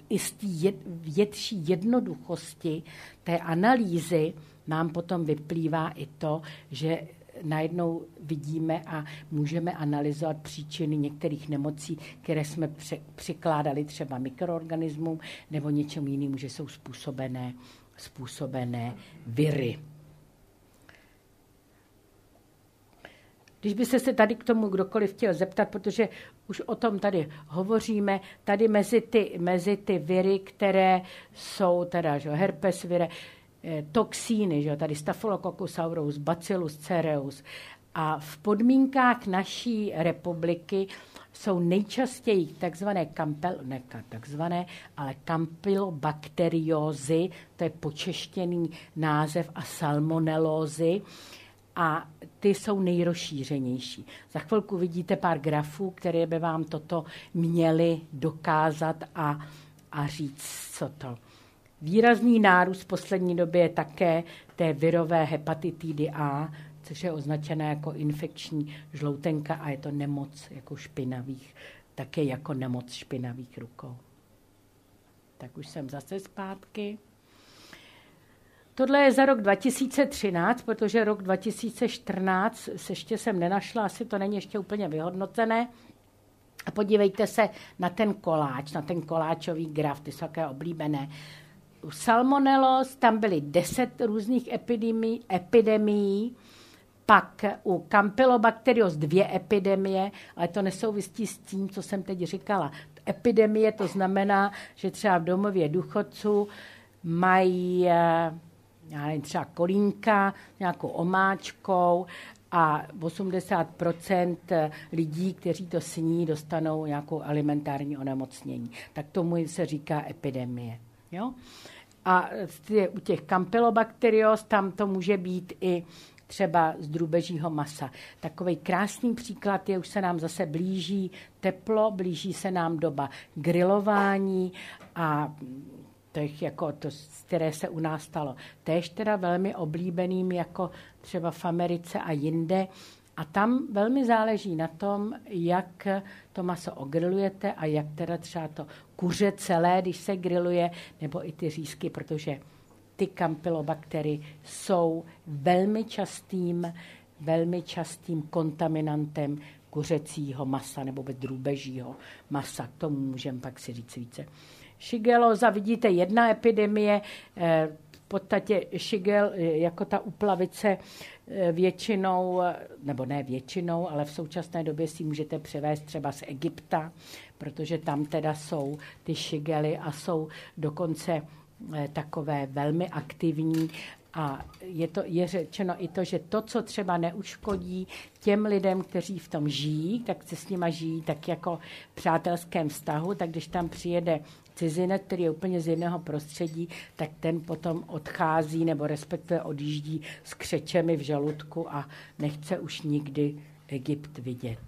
i z té větší jednoduchosti té analýzy nám potom vyplývá i to, že najednou vidíme a můžeme analyzovat příčiny některých nemocí, které jsme přikládali třeba mikroorganismům nebo něčemu jinému, že jsou způsobené, způsobené viry. Když byste se tady k tomu kdokoliv chtěl zeptat, protože už o tom tady hovoříme, tady mezi ty, mezi ty viry, které jsou teda, že, herpes viry, eh, toxíny, že, tady Staphylococcus aureus, Bacillus cereus. A v podmínkách naší republiky jsou nejčastěji takzvané, kampel, ne takzvané, ale kampylobakteriózy, to je počeštěný název, a salmonelózy. A ty jsou nejrozšířenější. Za chvilku vidíte pár grafů, které by vám toto měly dokázat a, a říct, co to. Výrazný nárůst v poslední době je také té virové hepatitidy A, což je označená jako infekční žloutenka a je to nemoc jako špinavých, také jako nemoc špinavých rukou. Tak už jsem zase zpátky. Tohle je za rok dva tisíce třináct, protože rok dva tisíce čtrnáct se ještě jsem nenašla, asi to není ještě úplně vyhodnocené. A podívejte se na ten koláč, na ten koláčový graf, ty jsou také oblíbené. U salmonellos tam byly deset různých epidemí, epidemií, pak u Campylobacterios dvě epidemie, ale to nesouvisí s tím, co jsem teď říkala. Epidemie to znamená, že třeba v domově důchodců mají já nevím, třeba kolínka nějakou omáčkou a osmdesát procent lidí, kteří to sní, dostanou nějakou alimentární onemocnění. Tak tomu se říká epidemie. Jo? A u těch Campylobacterios tam to může být i třeba z drůbežího masa. Takový krásný příklad je, už se nám zase blíží teplo, blíží se nám doba grilování a těch, jako to, které se u nás stalo. Též teda velmi oblíbeným, jako třeba v Americe a jinde. A tam velmi záleží na tom, jak to maso ogrilujete a jak teda třeba to kuře celé, když se griluje, nebo i ty řízky, protože ty kampylobaktery jsou velmi častým, velmi častým kontaminantem kuřecího masa nebo vůbec drůbežího masa. K tomu můžeme pak si říct více. Shigelloza, vidíte, jedna epidemie, v podstatě shigel, jako ta uplavice většinou, nebo ne většinou, ale v současné době si můžete převést třeba z Egypta, protože tam teda jsou ty shigely a jsou dokonce takové velmi aktivní. A je, to, je řečeno i to, že to, co třeba neuškodí těm lidem, kteří v tom žijí, tak se s nima žijí tak jako v přátelském vztahu, tak když tam přijede cizinec, který je úplně z jiného prostředí, tak ten potom odchází nebo respektive odjíždí s křečemi v žaludku a nechce už nikdy Egypt vidět.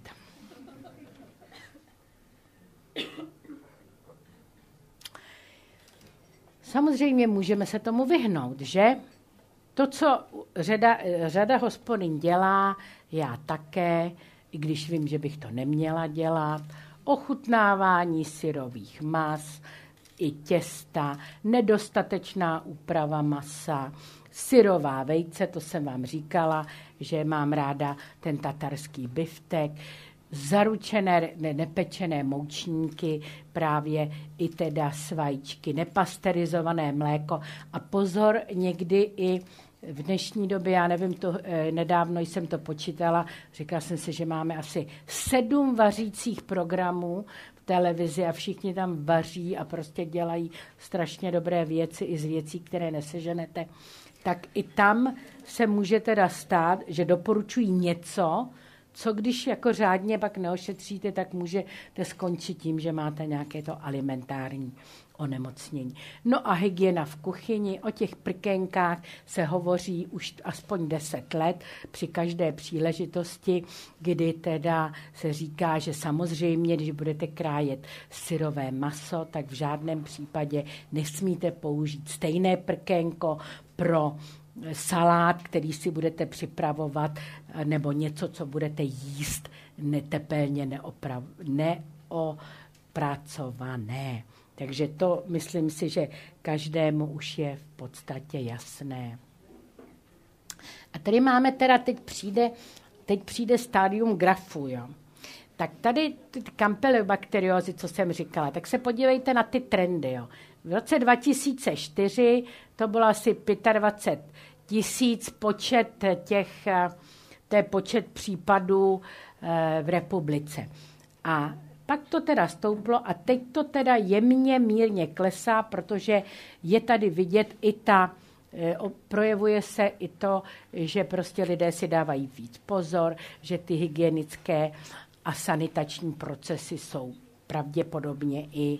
Samozřejmě můžeme se tomu vyhnout, že? To, co řada, řada hospodyň dělá, já také, i když vím, že bych to neměla dělat, ochutnávání syrových mas i těsta, nedostatečná úprava masa, syrová vejce, to jsem vám říkala, že mám ráda ten tatarský biftek, zaručené ne, nepečené moučníky, právě i teda svajíčky, nepasterizované mléko. A pozor, někdy i v dnešní době, já nevím, to, nedávno jsem to počítala, říkala jsem si, že máme asi sedm vařících programů v televizi a všichni tam vaří a prostě dělají strašně dobré věci i z věcí, které neseženete. Tak i tam se může teda stát, že doporučují něco, co když jako řádně pak neošetříte, tak můžete skončit tím, že máte nějaké to alimentární onemocnění. No a hygiena v kuchyni, o těch prkenkách se hovoří už aspoň deset let při každé příležitosti, kdy teda se říká, že samozřejmě, když budete krájet syrové maso, tak v žádném případě nesmíte použít stejné prkenko pro salát, který si budete připravovat, nebo něco, co budete jíst netepelně neoprav, neopracované. Takže to myslím si, že každému už je v podstatě jasné. A tady máme teda, teď přijde, teď přijde stádium grafu, jo. Tak tady ty kampylobakteriózy, co jsem říkala, tak se podívejte na ty trendy, jo. V roce dva tisíce čtyři to bylo asi dvacet pět tisíc počet těch, to je počet případů v republice. A pak to teda stouplo a teď to teda jemně, mírně klesá, protože je tady vidět i ta, projevuje se i to, že prostě lidé si dávají víc pozor, že ty hygienické a sanitační procesy jsou pravděpodobně i,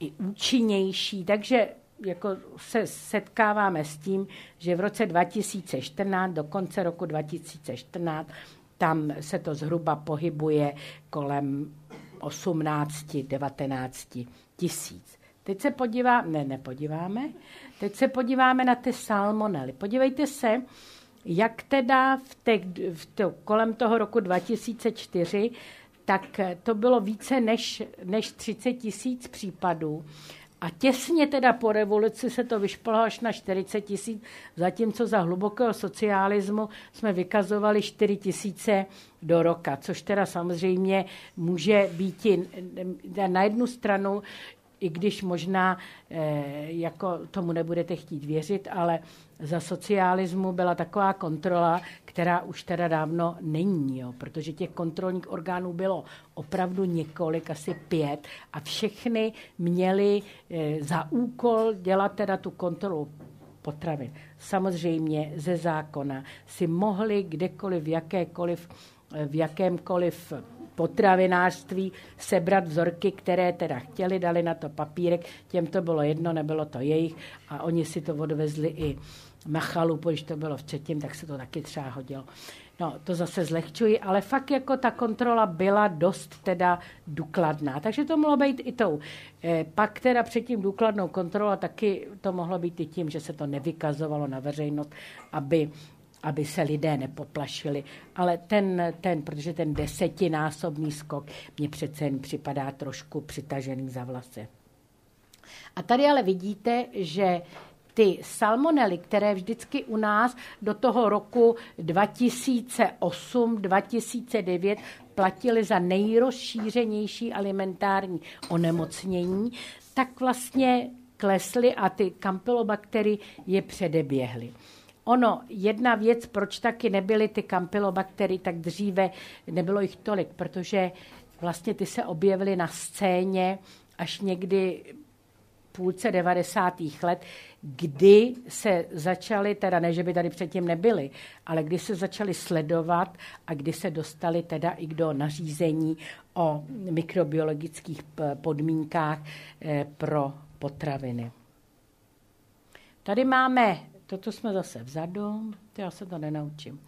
i účinnější. Takže jako se setkáváme s tím, že v roce dva tisíce čtrnáct, do konce roku dva tisíce čtrnáct, tam se to zhruba pohybuje kolem osmnáct devatenáct tisíc. Teď se podíváme, ne, nepodíváme, teď se podíváme na ty salmonely. Podívejte se, jak teda v te, v to, kolem toho roku dva tisíce čtyři, tak to bylo více než, než třicet tisíc případů. A těsně teda po revoluci se to vyšplhalo až na čtyřicet tisíc, zatímco za hlubokého socialismu jsme vykazovali čtyři tisíce do roka, což teda samozřejmě může být i na jednu stranu, i když možná eh, jako tomu nebudete chtít věřit, ale za socialismu byla taková kontrola, která už teda dávno není, jo, protože těch kontrolních orgánů bylo opravdu několik, asi pět, a všechny měly eh, za úkol dělat teda tu kontrolu potravin. Samozřejmě ze zákona si mohli kdekoliv, v jakékoliv, v jakémkoliv potravinářství sebrat vzorky, které teda chtěli, dali na to papírek, těm to bylo jedno, nebylo to jejich a oni si to odvezli i na chalupu, když to bylo předtím, tak se to taky třeba hodilo. No, to zase zlehčuji, ale fakt jako ta kontrola byla dost teda důkladná, takže to mohlo být i tou. Eh, pak teda předtím důkladnou kontrola taky to mohlo být i tím, že se to nevykazovalo na veřejnost, aby aby se lidé nepoplašili, ale ten, ten, protože ten desetinásobný skok mě přece jen připadá trošku přitažený za vlasy. A tady ale vidíte, že ty salmonely, které vždycky u nás do toho roku dva tisíce osm dva tisíce devět platily za nejrozšířenější alimentární onemocnění, tak vlastně klesly a ty kampylobaktery je předeběhly. Ono, jedna věc, proč taky nebyly ty kampylobaktery, tak dříve nebylo jich tolik, protože vlastně ty se objevily na scéně až někdy půlce devadesátých let, kdy se začaly, teda ne, že by tady předtím nebyly, ale kdy se začaly sledovat a kdy se dostaly teda i do nařízení o mikrobiologických podmínkách pro potraviny. Tady máme, toto jsme zase vzadu, já se to nenaučím.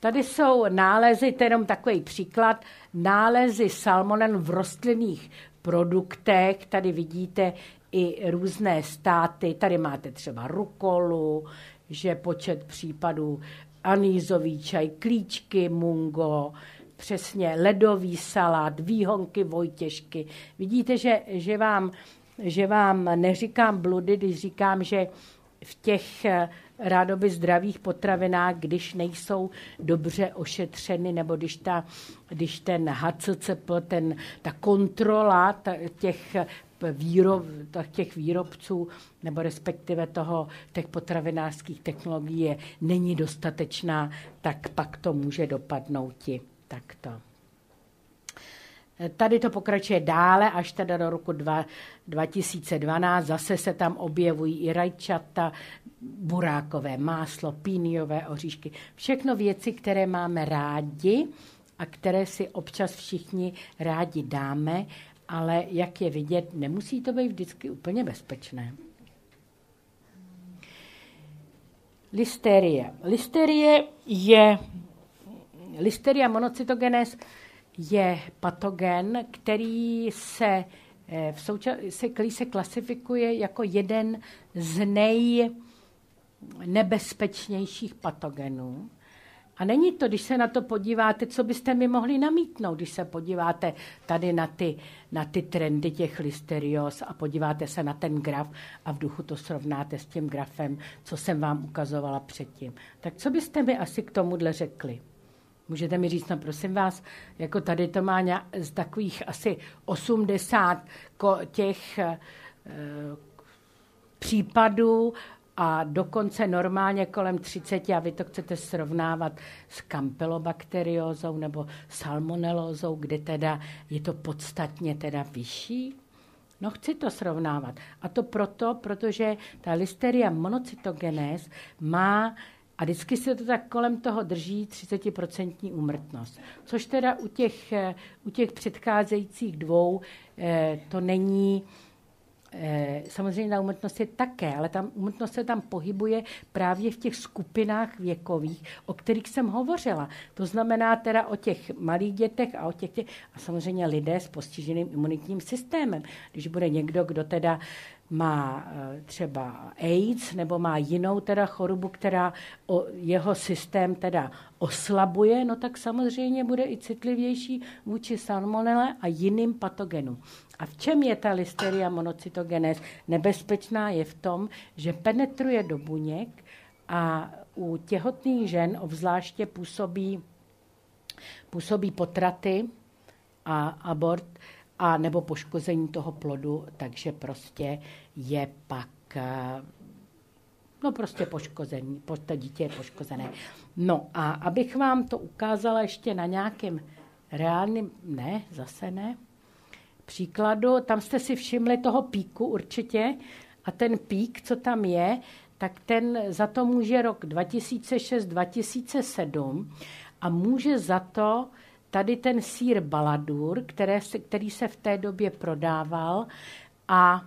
Tady jsou nálezy, to je jenom takový příklad, nálezy salmonel v rostlinných produktech. Tady vidíte i různé státy. Tady máte třeba rukolu, že počet případů anýzový čaj, klíčky, mungo, přesně ledový salát, výhonky, vojtěžky. Vidíte, že, že, vám, že vám neříkám bludy, když říkám, že v těch rádoby zdravých potravinách, když nejsou dobře ošetřeny, nebo když, ta, když ten H A C C P, ten, ta kontrola ta, těch, výrob, těch výrobců, nebo respektive toho, těch potravinářských technologií je, není dostatečná, tak pak to může dopadnout i takto. Tady to pokračuje dále, až teda do roku dva tisíce dvanáct. Zase se tam objevují i rajčata, burákové máslo, píniové oříšky. Všechno věci, které máme rádi a které si občas všichni rádi dáme, ale jak je vidět, nemusí to být vždycky úplně bezpečné. Listerie. Listerie je... Listeria monocytogenes je patogen, který se, v souča- se, který se klasifikuje jako jeden z nejnebezpečnějších patogenů. A není to, když se na to podíváte, co byste mi mohli namítnout, když se podíváte tady na ty, na ty trendy těch listerios a podíváte se na ten graf a v duchu to srovnáte s tím grafem, co jsem vám ukazovala předtím. Tak co byste mi asi k tomuhle řekli? Můžete mi říct, no prosím vás, jako tady to má z takových asi osmdesáti těch e, případů a dokonce normálně kolem třiceti a vy to chcete srovnávat s kampylobakteriózou nebo salmonelózou, kde teda je to podstatně teda vyšší. No chci to srovnávat. A to proto, protože ta listeria monocytogenes má a vždycky se to tak kolem toho drží třicetiprocentní úmrtnost. Což teda u těch, u těch předcházejících dvou to není, samozřejmě ta úmrtnost je také, ale ta úmrtnost se tam pohybuje právě v těch skupinách věkových, o kterých jsem hovořila. To znamená teda o těch malých dětech a o těch, těch a samozřejmě lidé s postiženým imunitním systémem. Když bude někdo, kdo teda má třeba AIDS nebo má jinou teda chorobu, která jeho systém teda oslabuje, no tak samozřejmě bude i citlivější vůči salmonele a jiným patogenům. A v čem je ta listeria monocytogenes nebezpečná? Je v tom, že penetruje do buněk a u těhotných žen obzvláště působí, působí potraty a abort, a nebo poškození toho plodu, takže prostě je pak, no prostě poškozený, to dítě je poškozené. No a abych vám to ukázala ještě na nějakém reálném, ne, zase ne, příkladu, tam jste si všimli toho píku určitě a ten pík, co tam je, tak ten za to může rok dva tisíce šest dva tisíce sedm a může za to tady ten sýr Baladur, které se, který se v té době prodával a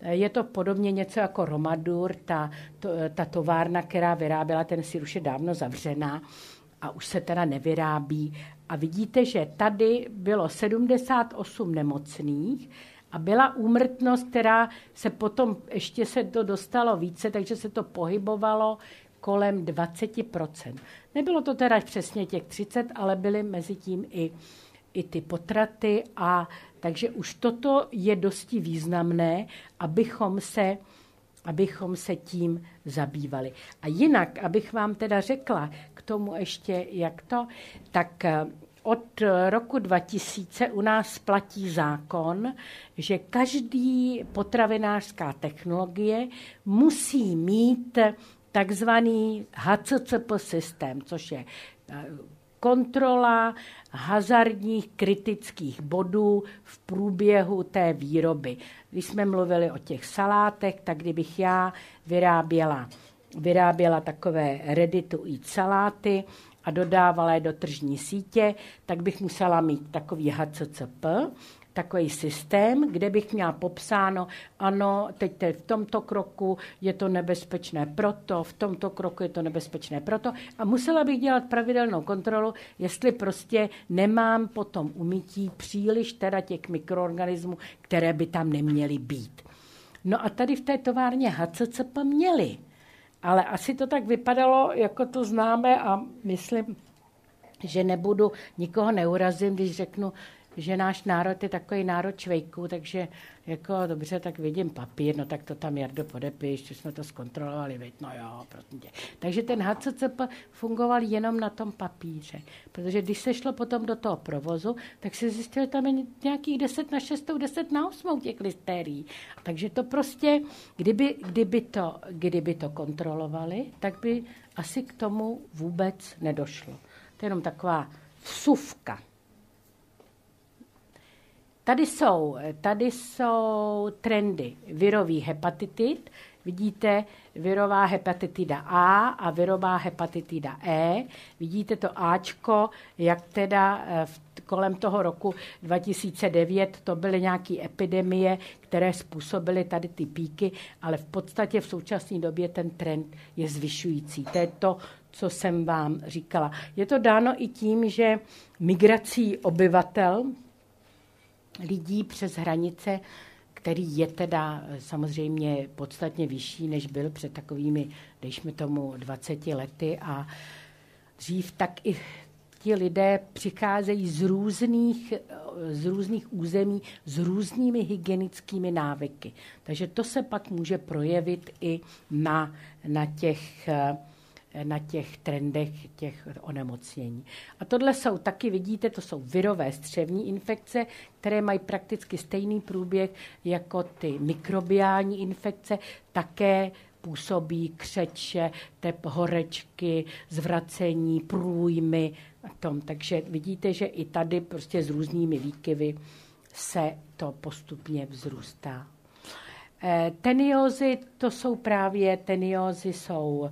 je to podobně něco jako Romadur, ta, to, ta továrna, která vyráběla ten sýr, už je dávno zavřená a už se teda nevyrábí. A vidíte, že tady bylo sedmdesát osm nemocných a byla úmrtnost, která se potom, ještě se to dostalo více, takže se to pohybovalo kolem dvacet procent. Nebylo to teda přesně těch třicet, ale byly mezi tím i, i ty potraty. A, takže už toto je dosti významné, abychom se, abychom se tím zabývali. A jinak, abych vám teda řekla k tomu ještě, jak to, tak od roku dva tisíce u nás platí zákon, že každý potravinářská technologie musí mít takzvaný H A C C P systém, což je kontrola hazardních kritických bodů v průběhu té výroby. Když jsme mluvili o těch salátech, tak kdybych já vyráběla, vyráběla takové ready to eat saláty a dodávala je do tržní sítě, tak bych musela mít takový H A C C P takový systém, kde bych měla popsáno, ano, teď v tomto kroku je to nebezpečné proto, v tomto kroku je to nebezpečné proto a musela bych dělat pravidelnou kontrolu, jestli prostě nemám po tom umytí příliš teda těch mikroorganismů, které by tam neměly být. No a tady v té továrně H A C C P měli, ale asi to tak vypadalo, jako to známe a myslím, že nebudu, nikoho neurazím, když řeknu, že náš národ je takový národ švejků, takže jako dobře, tak vidím papír, no tak to tam, Jardo, podepiš, že jsme to zkontrolovali, viď, no jo, prosím tě. Takže ten H A C C P fungoval jenom na tom papíře, protože když se šlo potom do toho provozu, tak se zjistilo, že tam je nějakých deset na šestou, deset na osmou těch listerií. Takže to prostě, kdyby, kdyby, to, kdyby to kontrolovali, tak by asi k tomu vůbec nedošlo. To je jenom taková vsuvka. Tady jsou, tady jsou trendy virový hepatitit. Vidíte virová hepatitida A a virová hepatitida E. Vidíte to Ačko, jak teda v, kolem toho roku dva tisíce devět to byly nějaké epidemie, které způsobily tady ty píky, ale v podstatě v současné době ten trend je zvyšující. To je to, co jsem vám říkala. Je to dáno i tím, že migrací obyvatel, lidí přes hranice, který je teda samozřejmě podstatně vyšší, než byl před takovými, dejme tomu, dvaceti lety. A dřív tak i ti lidé přicházejí z různých, z různých území s různými hygienickými návyky. Takže to se pak může projevit i na, na těch... na těch trendech těch onemocnění. A tohle jsou taky, vidíte, to jsou virové střevní infekce, které mají prakticky stejný průběh jako ty mikrobiální infekce, také působí křeče, tep, horečky, zvracení, průjmy a tom. Takže vidíte, že i tady prostě s různými výkyvy se to postupně vzrůstá. Teniózy, to jsou právě, teniózy jsou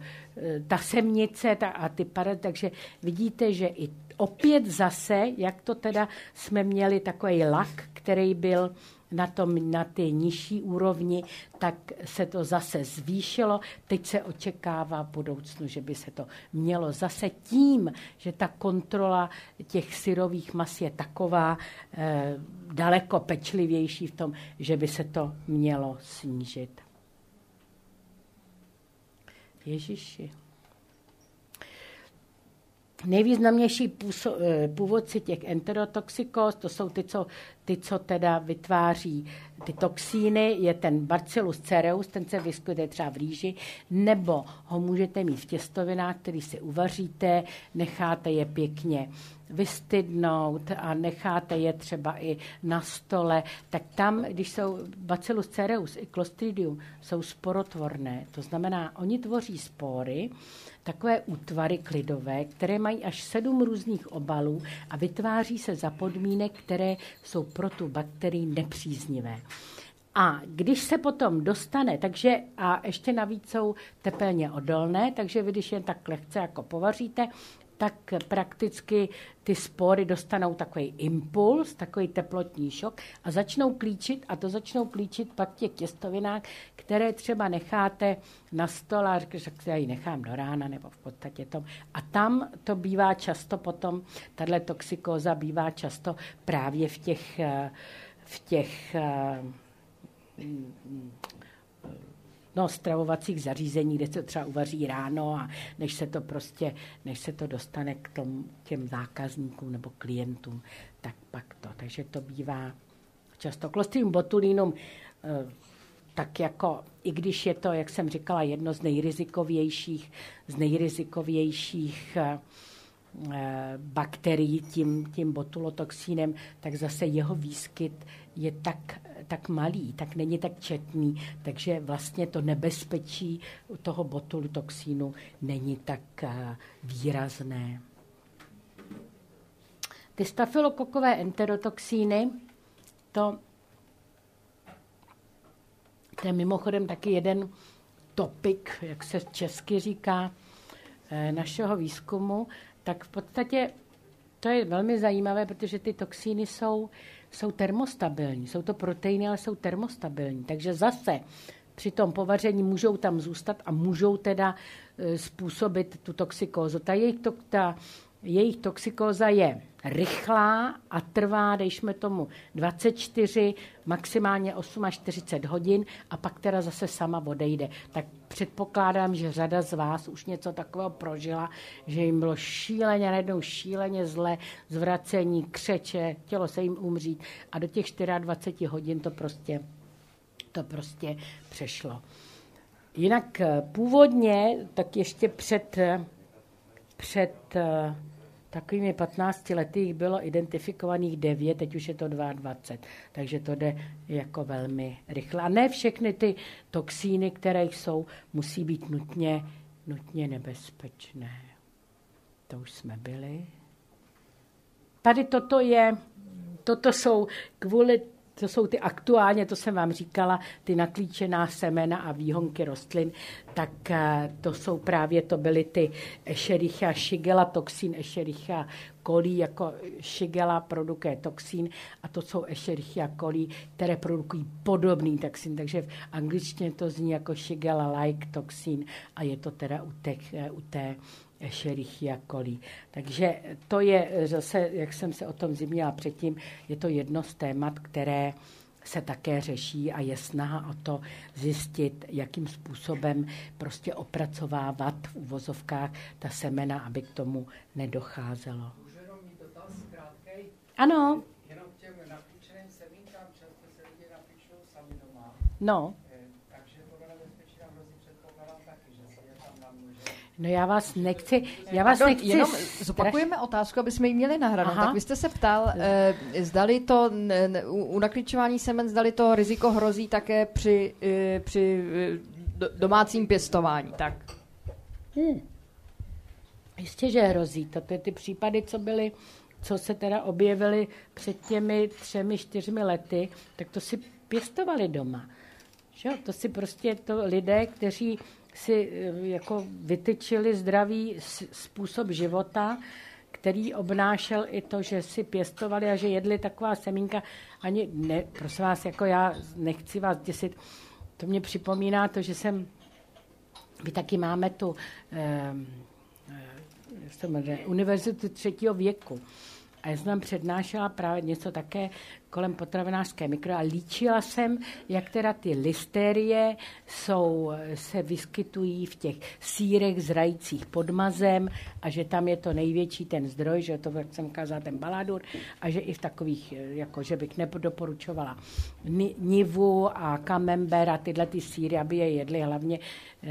ta semnice ta, a ty parazity, takže vidíte, že i opět zase, jak to teda jsme měli takový lak, který byl na tom, na ty nižší úrovni, tak se to zase zvýšilo. Teď se očekává v budoucnu, že by se to mělo zase tím, že ta kontrola těch syrových mas je taková eh, daleko pečlivější v tom, že by se to mělo snížit. Ježiši. Nejvýznamnější původci těch enterotoxikóz, to jsou ty, co, ty, co teda vytváří ty toxíny, je ten Bacillus cereus, ten se vyskytuje třeba v rýži, nebo ho můžete mít v těstovinách, který si uvaříte, necháte je pěkně vystydnout a necháte je třeba i na stole, tak tam, když jsou Bacillus cereus i Clostridium, jsou sporotvorné. To znamená, oni tvoří spory, takové útvary klidové, které mají až sedm různých obalů a vytváří se za podmínek, které jsou pro tu bakterii nepříznivé. A když se potom dostane, takže a ještě navíc jsou tepelně odolné, takže vy, když jen tak lehce jako povaříte, tak prakticky ty spory dostanou takový impuls, takový teplotní šok a začnou klíčit a to začnou klíčit pak v těch těstovinách, které třeba necháte na stole a řekneš, že já ji nechám do rána nebo v podstatě tom. A tam to bývá často potom, tahle toxikóza bývá často právě v těch, v těch no, stravovacích zařízení, kde se třeba uvaří ráno a než se to prostě, než se to dostane k tom, těm zákazníkům nebo klientům, tak pak to. Takže to bývá často. Clostridium botulinum, tak jako, i když je to, jak jsem říkala, jedno z nejrizikovějších, z nejrizikovějších bakterií tím, tím botulotoxínem, tak zase jeho výskyt je tak, tak malý, tak není tak četný, takže vlastně to nebezpečí toho botulotoxínu není tak výrazné. Ty stafylokokové enterotoxíny, to, to je mimochodem taky jeden topik, jak se česky říká, našeho výzkumu, tak v podstatě to je velmi zajímavé, protože ty toxíny jsou jsou termostabilní. Jsou to proteiny, ale jsou termostabilní. Takže zase při tom povaření můžou tam zůstat a můžou teda způsobit tu toxikózu. Ta jejich, to, ta jejich toxikóza je rychlá a trvá, dejme tomu dvacet čtyři, maximálně čtyřicet osm hodin a pak teda zase sama odejde. Tak předpokládám, že řada z vás už něco takového prožila, že jim bylo šíleně, najednou šíleně zle, zvracení, křeče, chtělo se jim umřít a do těch dvacet čtyři hodin to prostě, to prostě přešlo. Jinak původně, tak ještě před, před takovými patnácti lety jich bylo identifikovaných devět, teď už je to dvacet dva, takže to jde jako velmi rychle. A ne všechny ty toxíny, které jsou, musí být nutně, nutně nebezpečné. To už jsme byli. Tady toto je, toto jsou kvůli, to jsou ty aktuálně, to jsem vám říkala, ty naklíčená semena a výhonky rostlin, tak to jsou právě, to byly ty Escherichia, Shigella, toxín Escherichia coli, jako Shigella produkuje toxín a to jsou Escherichia coli, které produkují podobný toxín, takže v angličtině to zní jako Shigella-like toxín a je to teda u, těch, u té Escherichia coli. Takže to je zase, jak jsem se o tom zmínila předtím, je to jedno z témat, které se také řeší a je snaha o to zjistit, jakým způsobem prostě opracovávat v uvozovkách ta semena, aby k tomu nedocházelo. Můžu jenom mít dotaz krátkej? Ano. Jenom těm napíčeným semínkám často se lidi napíčnou sami doma. No. No já vás nechci, já vás Pardon, nechci... Jenom zopakujeme otázku, aby jsme ji měli nahranou. Aha. Tak vy jste se ptal, eh, zdali to, ne, u, u naklíčování semen, zdali to riziko hrozí také při, eh, při do, domácím pěstování, tak? Hmm. Jistě, že hrozí. To ty, ty případy, co byly, co se teda objevily před těmi třemi, čtyřmi lety, tak to si pěstovali doma. Že? To si prostě to lidé, kteří si jako vytyčili zdravý způsob života, který obnášel i to, že si pěstovali a že jedli taková semínka. Ani ne, prosím vás, jako já nechci vás děsit. To mě připomíná to, že jsem, my taky máme tu eh, eh, univerzitu třetího věku. A já jsem přednášela právě něco také kolem potravinářské mikro a líčila jsem, jak teda ty listerie jsou, se vyskytují v těch sýrech zrajících pod mazem a že tam je to největší ten zdroj, že to, jak jsem kázala, ten baladur a že i v takových, jako, že bych nedoporučovala nivu a kamember a tyhle ty sýry, aby je jedly hlavně,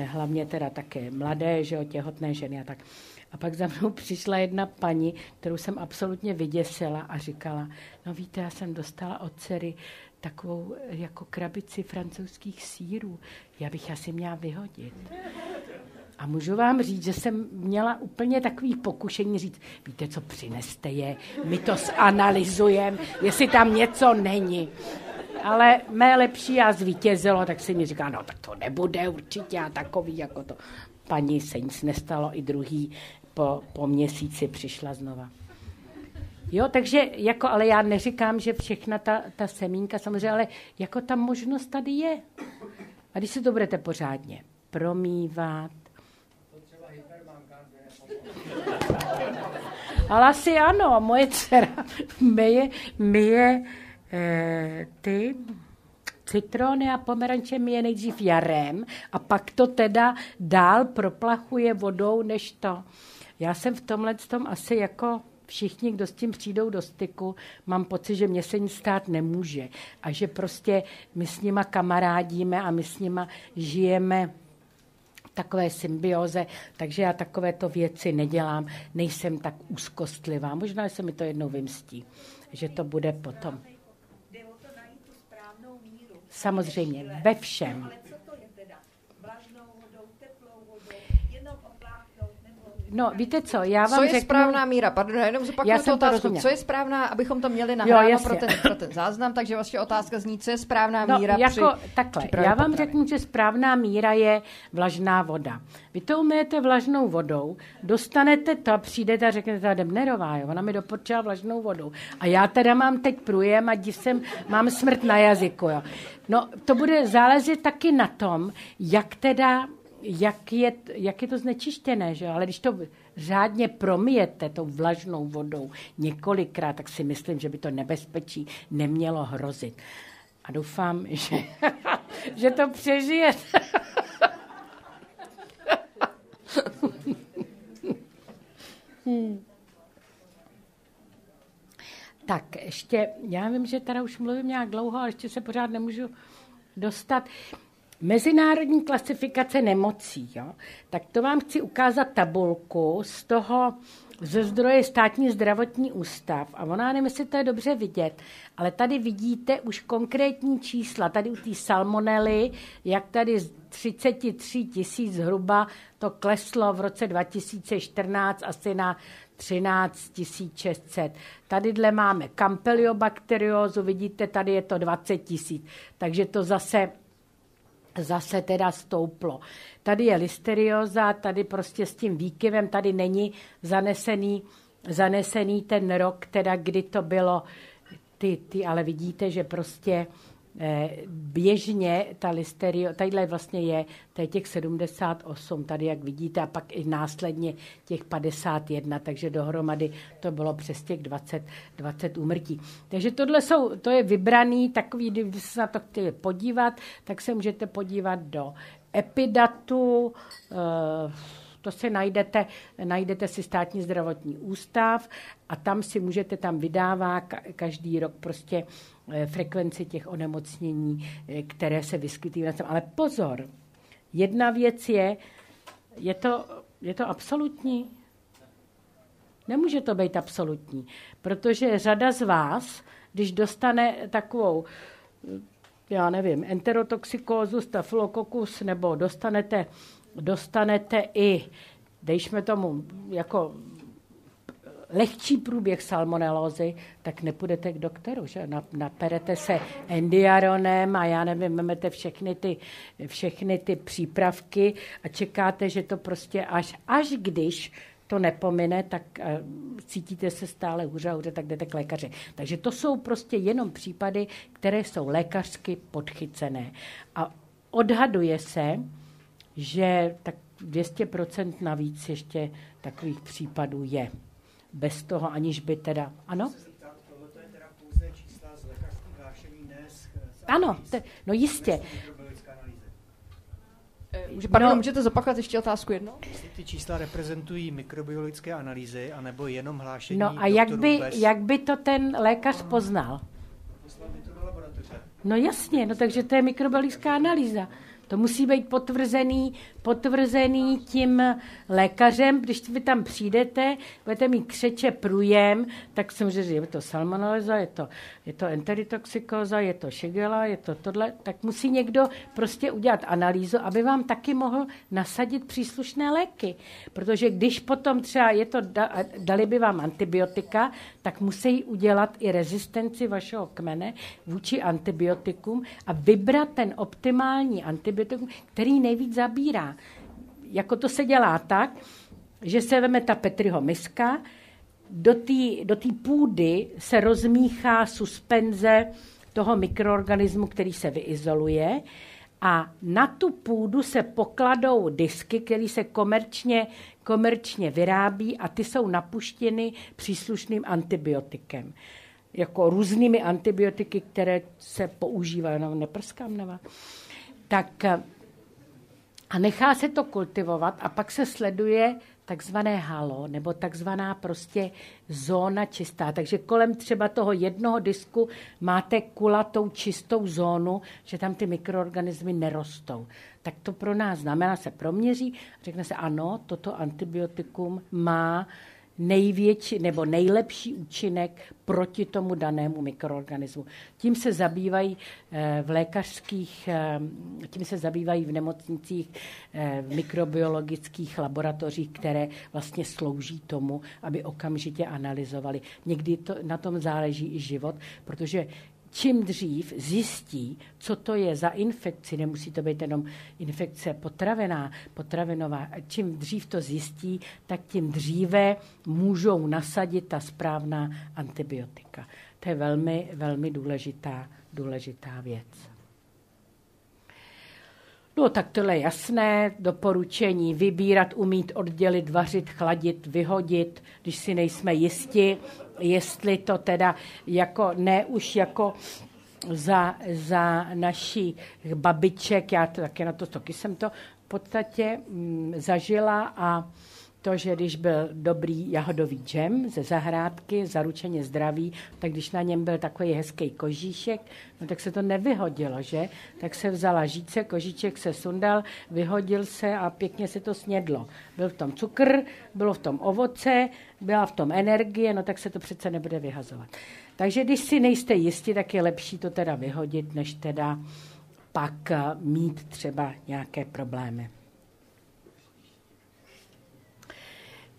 hlavně teda také mladé, že jo, těhotné ženy a tak. A pak za mnou přišla jedna paní, kterou jsem absolutně vyděsila a říkala, no víte, já jsem dostala od dcery takovou jako krabici francouzských sýrů, já bych asi měla vyhodit. A můžu vám říct, že jsem měla úplně takový pokušení říct, víte co, přineste je, my to zanalyzujeme, jestli tam něco není. Ale mé lepší já zvítězilo, tak si mi říká, no tak to nebude určitě a takový jako to. Paní se nic nestalo, i druhý po, po měsíci přišla znova. Jo, takže jako, ale já neříkám, že všechna ta, ta semínka, samozřejmě, ale jako ta možnost tady je. A když si to budete pořádně promývat. Ale asi ano, moje dcera myje, myje eh, ty... citrony a pomeranče mi je nejdřív jarem a pak to teda dál proplachuje vodou než to. Já jsem v tomhle tom asi jako všichni, kdo s tím přijdou do styku, mám pocit, že mě se nic stát nemůže a že prostě my s nima kamarádíme a my s nima žijeme takové symbioze, takže já takovéto věci nedělám, nejsem tak úzkostlivá. Možná se mi to jednou vymstí, že to bude potom. Samozřejmě, ve všem. Ale co to je teda? Vlažnou vodou, teplou vodou, jenom opláchnout nebo... No, víte co, já vám co je řeknu... správná míra? Pardon, jenom zopakuju tu otázku. Co je správná, abychom to měli nahráno pro ten, pro ten záznam, takže vlastně otázka zní, co je správná no, míra jako při takhle, já vám potravy. Řeknu, že správná míra je vlažná voda. Vy to umyjete vlažnou vodou, dostanete to a přijdete a řeknete, ta Demnerová, jo, ona mi doporučila vlažnou vodou. A já teda mám teď průjem a div jsem, mám smrt na jazyku, jo. No, to bude záležet taky na tom, jak teda... Jak je, jak je to znečištěné, že jo? Ale když to řádně promijete tou vlažnou vodou několikrát, tak si myslím, že by to nebezpečí nemělo hrozit. A doufám, že, že to přežijete. hmm. Tak ještě, já vím, že teda už mluvím nějak dlouho, ale ještě se pořád nemůžu dostat... Mezinárodní klasifikace nemocí, jo? Tak to vám chci ukázat tabulku z toho, ze zdroje Státní zdravotní ústav. A ona, nevím, jestli to je dobře vidět, ale tady vidíte už konkrétní čísla. Tady u té salmonely, jak tady z třicet tři tisíc zhruba to kleslo v roce dva tisíce čtrnáct asi na třináct tisíc šest set. Tadyhle máme Campylobakteriózu, vidíte, tady je to dvacet tisíc. Takže to zase... Zase teda stouplo. Tady je listerioza, tady prostě s tím výkyvem, tady není zanesený, zanesený ten rok, teda kdy to bylo, ty, ty, ale vidíte, že prostě eh, běžně ta listerio, tadyhle vlastně je, to je těch sedmdesát osm, tady jak vidíte, a pak i následně těch padesát jedna, takže dohromady to bylo přes těch dvacet, dvacet úmrtí. Takže tohle jsou, to je vybraný, takový, když se na to chtěli podívat, tak se můžete podívat do Epidatu, to si najdete, najdete si Státní zdravotní ústav a tam si můžete, tam vydává každý rok prostě frekvenci těch onemocnění, které se vyskytují. Ale pozor, jedna věc je, je to, je to absolutní? Nemůže to být absolutní, protože řada z vás, když dostane takovou, já nevím, enterotoxikózu, stafylokokus, nebo dostanete, dostanete i, dejme tomu, jako lehčí průběh salmonelózy, tak nepůjdete k doktoru, že? Naperete se endiaronem a já nevím, vemete všechny ty, všechny ty přípravky a čekáte, že to prostě až, až když to nepomine, tak cítíte se stále hůře a hůře, tak jdete k lékaři. Takže to jsou prostě jenom případy, které jsou lékařsky podchycené. A odhaduje se, že tak dvě stě procent navíc ještě takových případů je. Bez toho, aniž by teda... Ano? Tohle je teda pouze čísla z lékařských hlášení, ne z... Ano, te, no jistě. Může, pardon, no, můžete zopakovat ještě otázku jednou? Jestli ty čísla reprezentují mikrobiologické analýzy, anebo jenom hlášení... No a jak by, bez... jak by to ten lékař poznal? Poslal by to do laboratoře. No jasně, no takže to je mikrobiologická analýza. To musí být potvrzený, potvrzený tím lékařem. Když vy tam přijdete, budete mít křeče, průjem, tak samozřejmě říct, je to salmonelóza, je to, je to enterotoxikóza, je to Shigella, je to tohle. Tak musí někdo prostě udělat analýzu, aby vám taky mohl nasadit příslušné léky. Protože když potom třeba je to, dali by vám antibiotika, tak musí udělat i rezistenci vašeho kmene vůči antibiotikům a vybrat ten optimální antibiotikum, který nejvíc zabírá. Jako to se dělá tak, že se veme ta Petriho miska, do té do té půdy se rozmíchá suspenze toho mikroorganismu, který se vyizoluje, a na tu půdu se pokladou disky, které se komerčně, komerčně vyrábí, a ty jsou napuštěny příslušným antibiotikem. Jako různými antibiotiky, které se používají. No, neprskám na vás. Tak a nechá se to kultivovat a pak se sleduje takzvané halo, nebo takzvaná prostě zóna čistá. Takže kolem třeba toho jednoho disku máte kulatou čistou zónu, že tam ty mikroorganismy nerostou. Tak to pro nás znamená, se proměří, řekne se ano, toto antibiotikum má největší nebo nejlepší účinek proti tomu danému mikroorganismu. Tím se zabývají v lékařských, tím se zabývají v nemocnicích, v mikrobiologických laboratořích, které vlastně slouží tomu, aby okamžitě analyzovali. Někdy to, na tom záleží i život, protože čím dřív zjistí, co to je za infekci, nemusí to být jenom infekce potravená, potravinová, čím dřív to zjistí, tak tím dříve můžou nasadit ta správná antibiotika. To je velmi, velmi důležitá, důležitá věc. No tak tohle je jasné, doporučení vybírat, umít, oddělit, vařit, chladit, vyhodit, když si nejsme jisti, jestli to teda jako ne už jako za, za našich babiček, já to taky na to taky jsem to v podstatě mm, zažila a to, že když byl dobrý jahodový džem ze zahrádky, zaručeně zdravý, tak když na něm byl takový hezký kožíšek, no tak se to nevyhodilo, že? Tak se vzala žíce, kožíček se sundal, vyhodil se a pěkně se to snědlo. Byl v tom cukr, bylo v tom ovoce, byla v tom energie, no tak se to přece nebude vyhazovat. Takže když si nejste jisti, tak je lepší to teda vyhodit, než teda pak mít třeba nějaké problémy.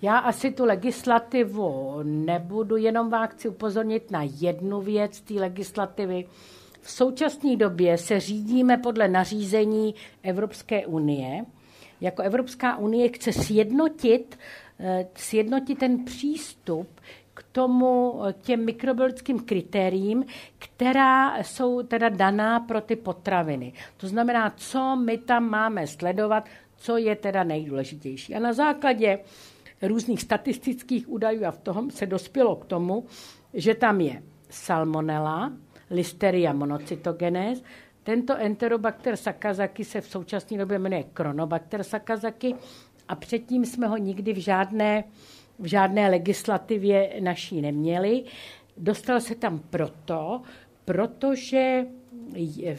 Já asi tu legislativu nebudu, jenom vás chci upozornit na jednu věc té legislativy. V současné době se řídíme podle nařízení Evropské unie. Jako Evropská unie chce sjednotit, sjednotit ten přístup k tomu, těm mikrobiologickým kritériím, která jsou teda daná pro ty potraviny. To znamená, co my tam máme sledovat, co je teda nejdůležitější. A na základě různých statistických údajů a v tom se dospělo k tomu, že tam je salmonella, listeria monocytogenes, tento enterobakter sakazakii se v současné době jmenuje Cronobacter sakazakii a předtím jsme ho nikdy v žádné, v žádné legislativě naší neměli. Dostal se tam proto, protože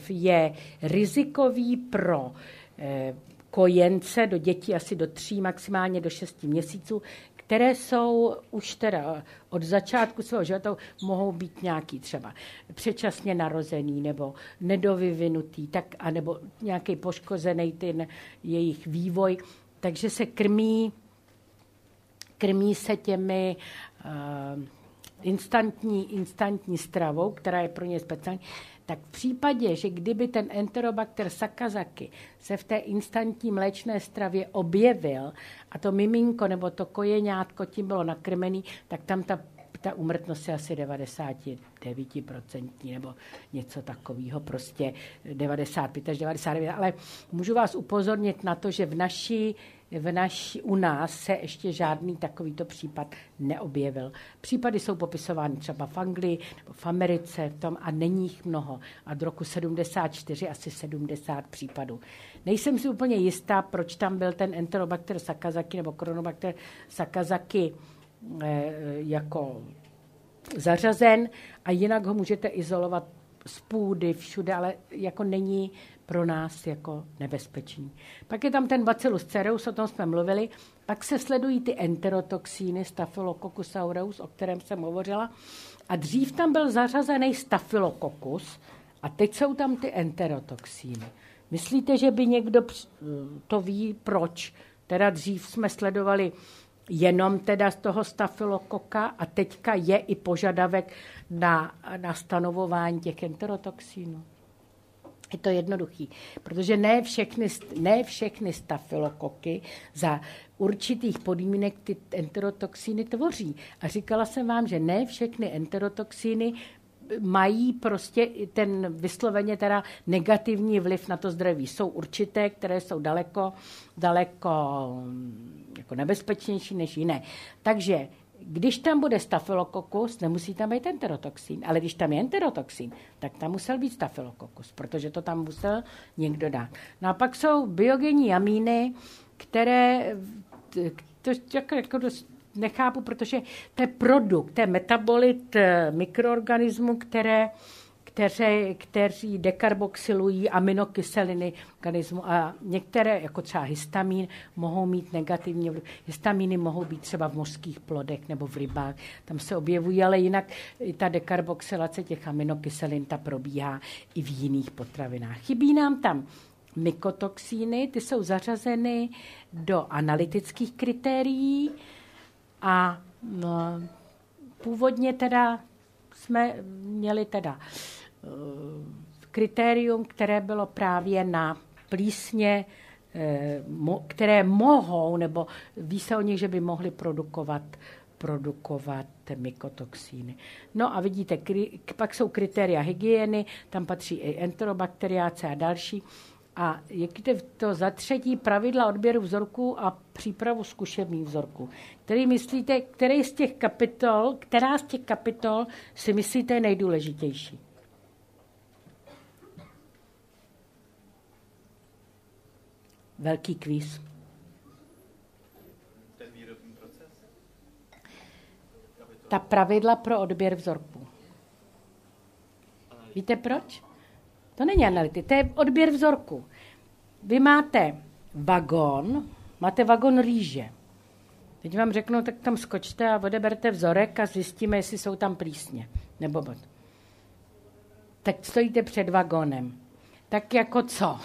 je rizikový pro eh, kojence do dětí asi do tří, maximálně do šesti měsíců, které jsou už teda od začátku svého života, mohou být nějaký třeba předčasně narozený nebo nedovyvinutý, tak, anebo nějaký poškozený ten jejich vývoj. Takže se krmí, krmí se těmi uh, instantní, instantní stravou, která je pro ně speciální. Tak v případě, že kdyby ten Enterobacter sakazakii se v té instantní mléčné stravě objevil a to miminko nebo to kojeňátko tím bylo nakrmený, tak tam ta, ta úmrtnost je asi devadesát devět procent nebo něco takového, prostě devadesát pět až devadesát devět. Ale můžu vás upozornit na to, že v naší V naši, u nás se ještě žádný takovýto případ neobjevil. Případy jsou popisovány třeba v Anglii, v Americe, v tom, a není jich mnoho. A do roku sedmdesát čtyři asi sedmdesát případů. Nejsem si úplně jistá, proč tam byl ten Enterobacter sakazakii nebo Cronobacter sakazakii eh, jako zařazen a jinak ho můžete izolovat z půdy všude, ale jako není pro nás jako nebezpečný. Pak je tam ten Bacillus cereus, o tom jsme mluvili, pak se sledují ty enterotoxíny, Staphylococcus aureus, o kterém jsem hovořila, a dřív tam byl zařazený Staphylococcus a teď jsou tam ty enterotoxíny. Myslíte, že by někdo to ví, proč? Teda dřív jsme sledovali jenom teda z toho stafylokoka a teďka je i požadavek na, na stanovování těch enterotoxínů. Je to jednoduchý, protože ne všechny, ne všechny stafylokoky za určitých podmínek ty enterotoxíny tvoří. A říkala jsem vám, že ne všechny enterotoxíny mají prostě ten vysloveně teda negativní vliv na to zdraví. Jsou určité, které jsou daleko, daleko jako nebezpečnější než jiné. Takže když tam bude stafylokokus, nemusí tam být enterotoxín, ale když tam je enterotoxín, tak tam musel být stafylokokus, protože to tam musel někdo dát. No a pak jsou biogenní amíny, které to jako, jako dost nechápu, protože to je produkt, to je metabolit mikroorganismů, které, kteři, kteří dekarboxylují aminokyseliny organismu a některé, jako třeba histamin, mohou mít negativní vliv. Histaminy mohou být třeba v mořských plodech nebo v rybách, tam se objevují, ale jinak ta dekarboxylace těch aminokyselin ta probíhá i v jiných potravinách. Chybí nám tam mykotoxíny, ty jsou zařazeny do analytických kritérií a no, původně teda jsme měli teda uh, kritérium, které bylo právě na plísně, eh, mo, které mohou, nebo ví se o nich, že by mohly produkovat, produkovat mykotoxíny. No a vidíte, kri, pak jsou kritéria hygieny, tam patří i enterobakteriáce a další. A jde to za třetí pravidla odběru vzorků a přípravu zkušebních vzorků. Který myslíte, který z těch kapitol, která z těch kapitol si myslíte je nejdůležitější? Velký kvíz. Ten výrobní proces? Ta pravidla pro odběr vzorků. Víte proč? To není analytika, to je odběr vzorku. Vy máte vagon, máte vagon rýže. Teď vám řeknou, tak tam skočte a odeberte vzorek a zjistíme, jestli jsou tam plísně. Nebo bod. Tak stojíte před vagonem. Tak jako co?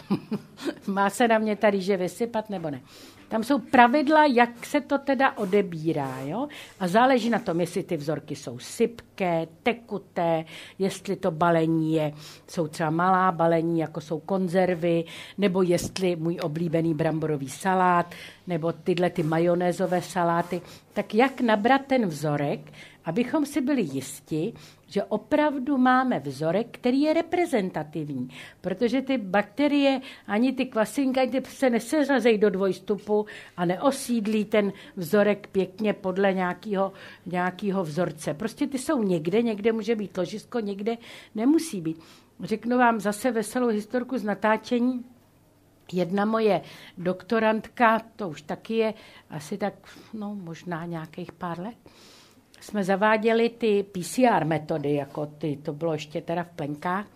Má se na mě ta rýže vysypat nebo ne? Tam jsou pravidla, jak se to teda odebírá. Jo? A záleží na tom, jestli ty vzorky jsou sypké, tekuté, jestli to balení je, jsou třeba malá balení, jako jsou konzervy, nebo jestli můj oblíbený bramborový salát, nebo tyhle ty majonézové saláty. Tak jak nabrat ten vzorek, abychom si byli jisti, že opravdu máme vzorek, který je reprezentativní, protože ty bakterie, ani ty kvasinky, ani ty se neseřazejí do dvojstupu a neosídlí ten vzorek pěkně podle nějakého, nějakého vzorce. Prostě ty jsou někde, někde může být ložisko, někde nemusí být. Řeknu vám zase veselou historku z natáčení. Jedna moje doktorantka, to už taky je asi tak, no možná nějakých pár let, jsme zaváděli ty P C R metody, jako ty, to bylo ještě teda v plenkách,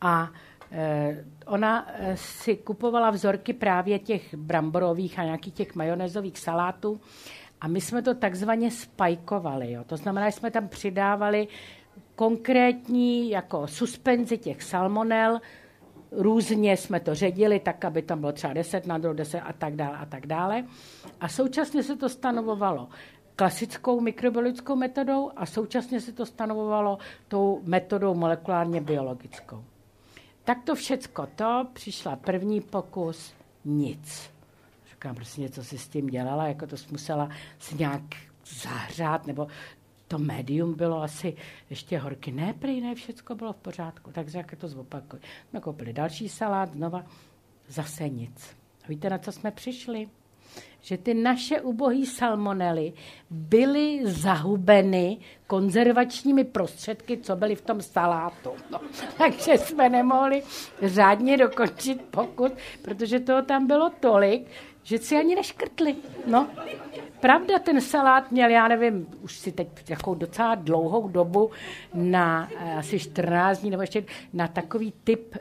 a e, ona e, si kupovala vzorky právě těch bramborových a nějakých těch majonézových salátů a my jsme to takzvaně spajkovali, jo. To znamená, že jsme tam přidávali konkrétní jako suspenzi těch salmonel, různě jsme to ředili tak, aby tam bylo třeba deset na druhou, deset a tak dále a tak dále. A současně se to stanovovalo klasickou mikrobiologickou metodou a současně se to stanovovalo tou metodou molekulárně biologickou. Tak to všecko to, přišla první pokus, nic. Říkám, prostě něco si s tím dělala, jako to musela si nějak zahřát, nebo to médium bylo asi ještě horký. Ne, prý ne, všecko bylo v pořádku, takže jak to zopakuj. Jsme koupili další salát, znova zase nic. A víte, na co jsme přišli? Že ty naše ubohé salmonely byly zahubeny konzervačními prostředky, co byly v tom salátu. No, takže jsme nemohli řádně dokončit pokus, protože toho tam bylo tolik, že si ani neškrtli. No, pravda, ten salát měl, já nevím, už si teď takovou docela dlouhou dobu na asi čtrnáct dní, nebo ještě na takový typ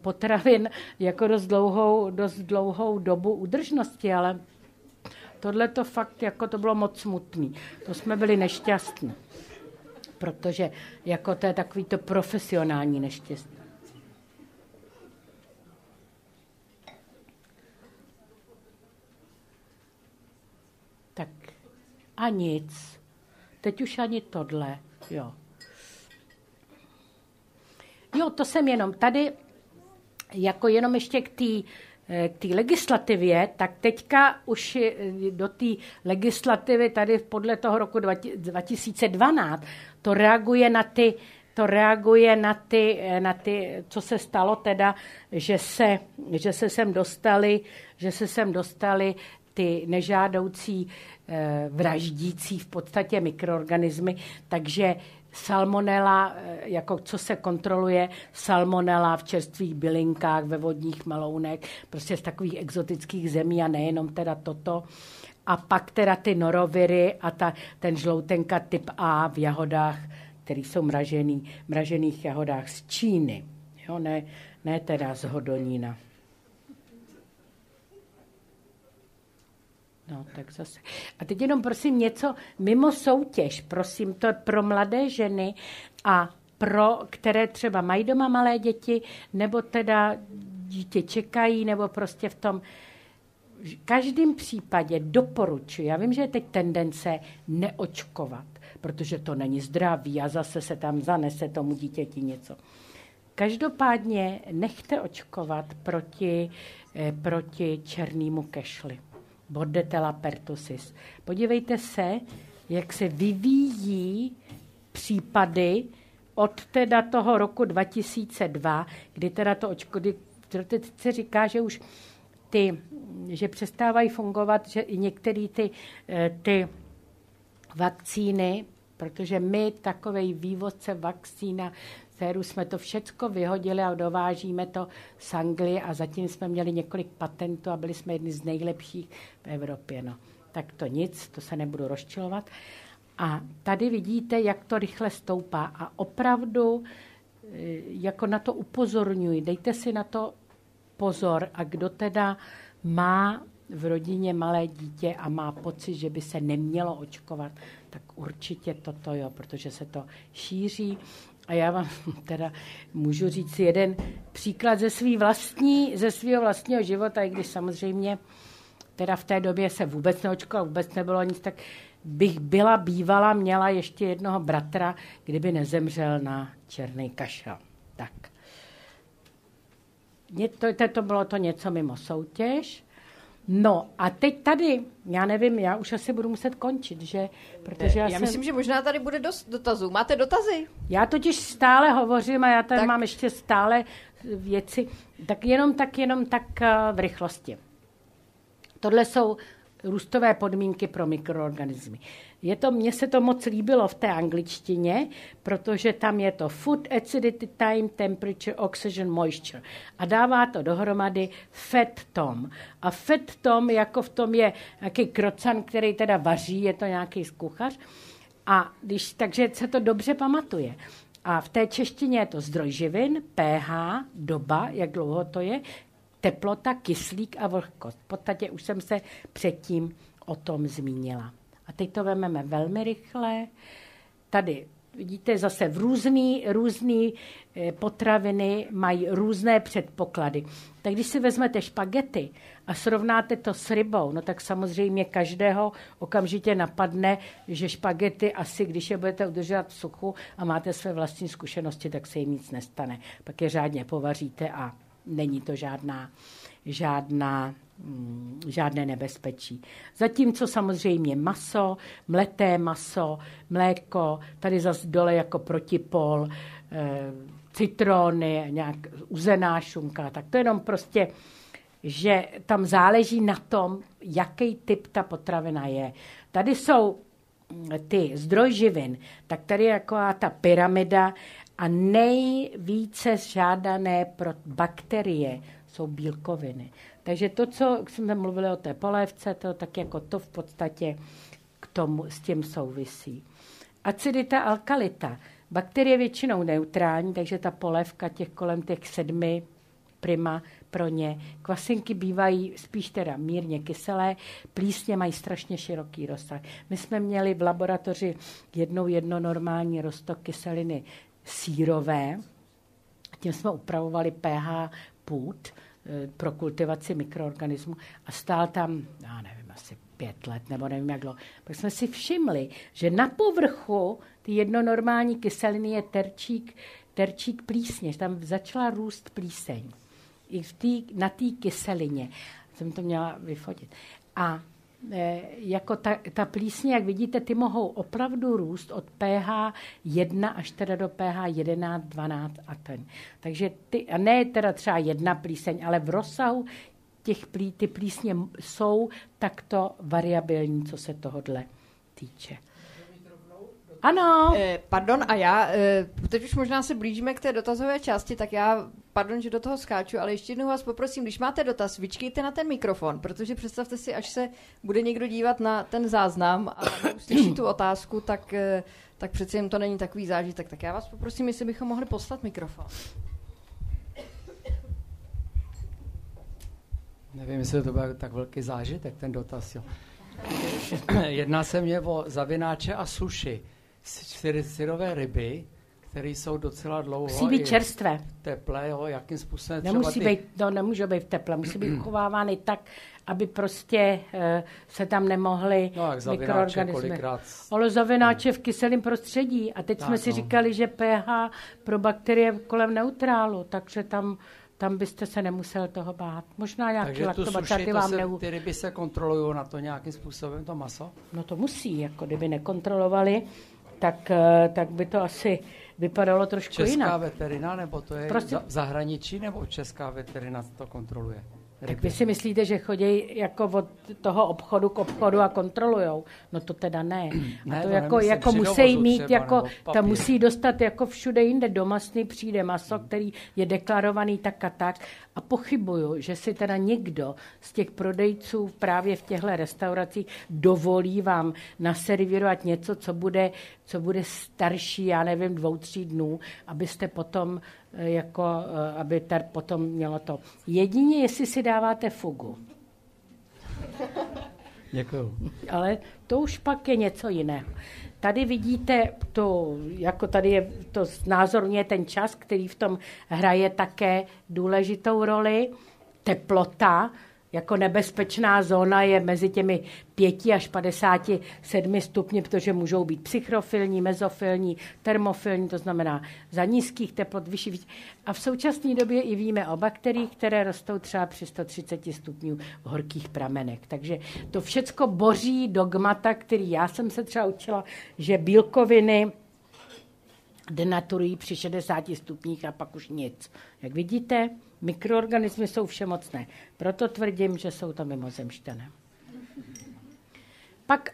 potravin, jako dost dlouhou, dost dlouhou dobu udržnosti, ale tohle to fakt, jako to bylo moc smutný. To jsme byli nešťastní, protože jako to je takový to profesionální neštěstí. Tak a nic. Teď už ani tohle, jo. Jo, to jsem jenom tady, jako jenom ještě k té k té legislativě, tak teďka už do té legislativy tady podle toho roku dva tisíce dvanáct to reaguje na ty, to reaguje na ty, na ty co se stalo teda, že se, že se sem dostali, že se sem dostali ty nežádoucí vraždící v podstatě mikroorganismy, takže salmonella, jako co se kontroluje, salmonella v čerstvých bylinkách, ve vodních melounech, prostě z takových exotických zemí a nejenom teda toto. A pak teda ty noroviry a ta, ten žloutenka typ A v jahodách, které jsou mražený, v mražených jahodách z Číny, jo, ne, ne teda z Hodonína. No, tak zase. A teď jenom prosím něco mimo soutěž, prosím, to je pro mladé ženy a pro, které třeba mají doma malé děti, nebo teda dítě čekají, nebo prostě v tom v každém případě doporučuji. Já vím, že je teď tendence neočkovat, protože to není zdravý a zase se tam zanese tomu dítěti něco. Každopádně nechte očkovat proti, eh, proti černému kešli. Bordetella pertussis. Podívejte se, jak se vyvíjí případy od teda toho roku dva tisíce dva, kdy teda to očkody, se říká, že už ty, že přestávají fungovat, že i některé ty, ty vakcíny, protože my takovej vývozce vakcína séru jsme to všecko vyhodili a dovážíme to z Anglie a zatím jsme měli několik patentů a byli jsme jedni z nejlepších v Evropě. No. Tak to nic, to se nebudu rozčilovat. A tady vidíte, jak to rychle stoupá a opravdu jako na to upozorňuji, dejte si na to pozor a kdo teda má v rodině malé dítě a má pocit, že by se nemělo očkovat, tak určitě toto jo, protože se to šíří. A já vám teda můžu říct jeden příklad ze svý vlastní, ze svého vlastního života, i když samozřejmě teda v té době se vůbec neočkovala, vůbec nebylo nic, tak bych byla bývala, měla ještě jednoho bratra, kdyby nezemřel na černý kašel. Tak. To, to bylo to něco mimo soutěž. No a teď tady, já nevím, já už asi budu muset končit, že? Protože já, já jsem... myslím, že možná tady bude dost dotazů. Máte dotazy? Já totiž stále hovořím a já tady tak... mám ještě stále věci. Tak jenom tak, jenom tak v rychlosti. Tohle jsou růstové podmínky pro mikroorganismy. Je to, mně se to moc líbilo v té angličtině, protože tam je to food acidity, time, temperature, oxygen, moisture. A dává to dohromady fat tom. A fat tom, jako v tom je nějaký krocan, který teda vaří, je to nějaký kuchař. A když, takže se to dobře pamatuje. A v té češtině je to zdroj živin, pH, doba, jak dlouho to je, teplota, kyslík a vlhkost. V podstatě už jsem se předtím o tom zmínila. A teď to vezmeme velmi rychle. Tady vidíte zase v různý, různý potraviny mají různé předpoklady. Tak když si vezmete špagety a srovnáte to s rybou, no tak samozřejmě každého okamžitě napadne, že špagety asi, když je budete udržovat v suchu a máte své vlastní zkušenosti, tak se jim nic nestane. Pak je řádně povaříte a není to žádná, žádná, žádné nebezpečí. Zatímco samozřejmě maso, mleté maso, mléko, tady zase dole jako protipol, citrony, nějak uzená šunka, tak to jenom prostě, že tam záleží na tom, jaký typ ta potravina je. Tady jsou ty zdroj živin, tak tady je jako ta pyramida a nejvíce žádané pro bakterie jsou bílkoviny. Takže to, co jsme mluvili o té polévce, to tak jako to v podstatě k tomu, s tím souvisí. Acidita, alkalita. Bakterie většinou neutrální, takže ta polévka těch kolem těch sedmi prima pro ně. Kvasinky bývají spíš teda mírně kyselé, plísně mají strašně široký rozsah. My jsme měli v laboratoři jednou jedno normální roztok kyseliny sírové, tím jsme upravovali pH půd pro kultivaci mikroorganismů a stál tam, já nevím, asi pět let, nebo nevím, jak dlouho. Pak jsme si všimli, že na povrchu ty jednonormální kyseliny je terčík, terčík plísně, že tam začala růst plíseň. I v tý, na té kyselině. Jsem to měla vyfotit. A e, jako ta, ta plísně, jak vidíte, ty mohou opravdu růst od pH jedna až teda do pH jedenáct, dvanáct a ten. Takže ty, a ne teda třeba jedna plíseň, ale v rozsahu těch plí, ty plísně jsou takto variabilní, co se tohodle týče. Ano. Eh, pardon, a já, eh, teď už možná se blížíme k té dotazové části, tak já pardon, že do toho skáču, ale ještě jednou vás poprosím, když máte dotaz, vyčkejte na ten mikrofon, protože představte si, až se bude někdo dívat na ten záznam a uslyší tu otázku, tak, tak přeci jen to není takový zážitek. Tak já vás poprosím, jestli bychom mohli poslat mikrofon. Nevím, jestli to byl tak velký zážitek, ten dotaz. Jo. Jedná se mě o zavináče a suši. Syrové ryby, které jsou docela dlouho. Musí být čerstvé. Teplé, jo, jakým způsobem nemusí třeba ty... být, no, nemůžou být v teple, musí být uchovávány tak, aby prostě e, se tam nemohly no, mikroorganismy. Ale zavináče v kyselém prostředí. A teď tak, jsme si no. říkali, že pH pro bakterie kolem neutrálu, takže tam... Tam byste se nemusel toho bát. Možná nějaký laktobačaty vám neumí. Ty ryby se kontrolují na to nějakým způsobem, to maso? No to musí, jako kdyby nekontrolovali, tak, tak by to asi vypadalo trošku česká jinak. Česká veterina, nebo to je prostě... zahraničí, nebo česká veterina to kontroluje? Ryby. Tak vy si myslíte, že chodí jako od toho obchodu k obchodu a kontrolujou? No to teda ne. ne a to, to jako, jako musí mít, třeba, jako ta musí dostat jako všude jinde. Do masny přijde maso, který je deklarovaný tak a tak. A pochybuju, že si teda někdo z těch prodejců právě v těchto restauracích dovolí vám naservírovat něco, co bude, co bude starší, já nevím, dvou, tří dnů, abyste potom jako, aby tady potom mělo to. Jedině, jestli si dáváte fugu. Děkuju. Ale to už pak je něco jiného. Tady vidíte, to, jako tady je to znázorně ten čas, který v tom hraje také důležitou roli. Teplota jako nebezpečná zóna je mezi těmi pěti až padesáti sedmi stupni, protože můžou být psychrofilní, mezofilní, termofilní, to znamená za nízkých teplot, vyšší, vyšší. A v současné době i víme o bakteriích, které rostou třeba při sto třiceti stupňů v horkých pramenech. Takže to všecko boří dogmata, který já jsem se třeba učila, že bílkoviny denaturují při šedesáti stupních a pak už nic. Jak vidíte, mikroorganismy jsou všemocné. Proto tvrdím, že jsou to mimozemšťané. Pak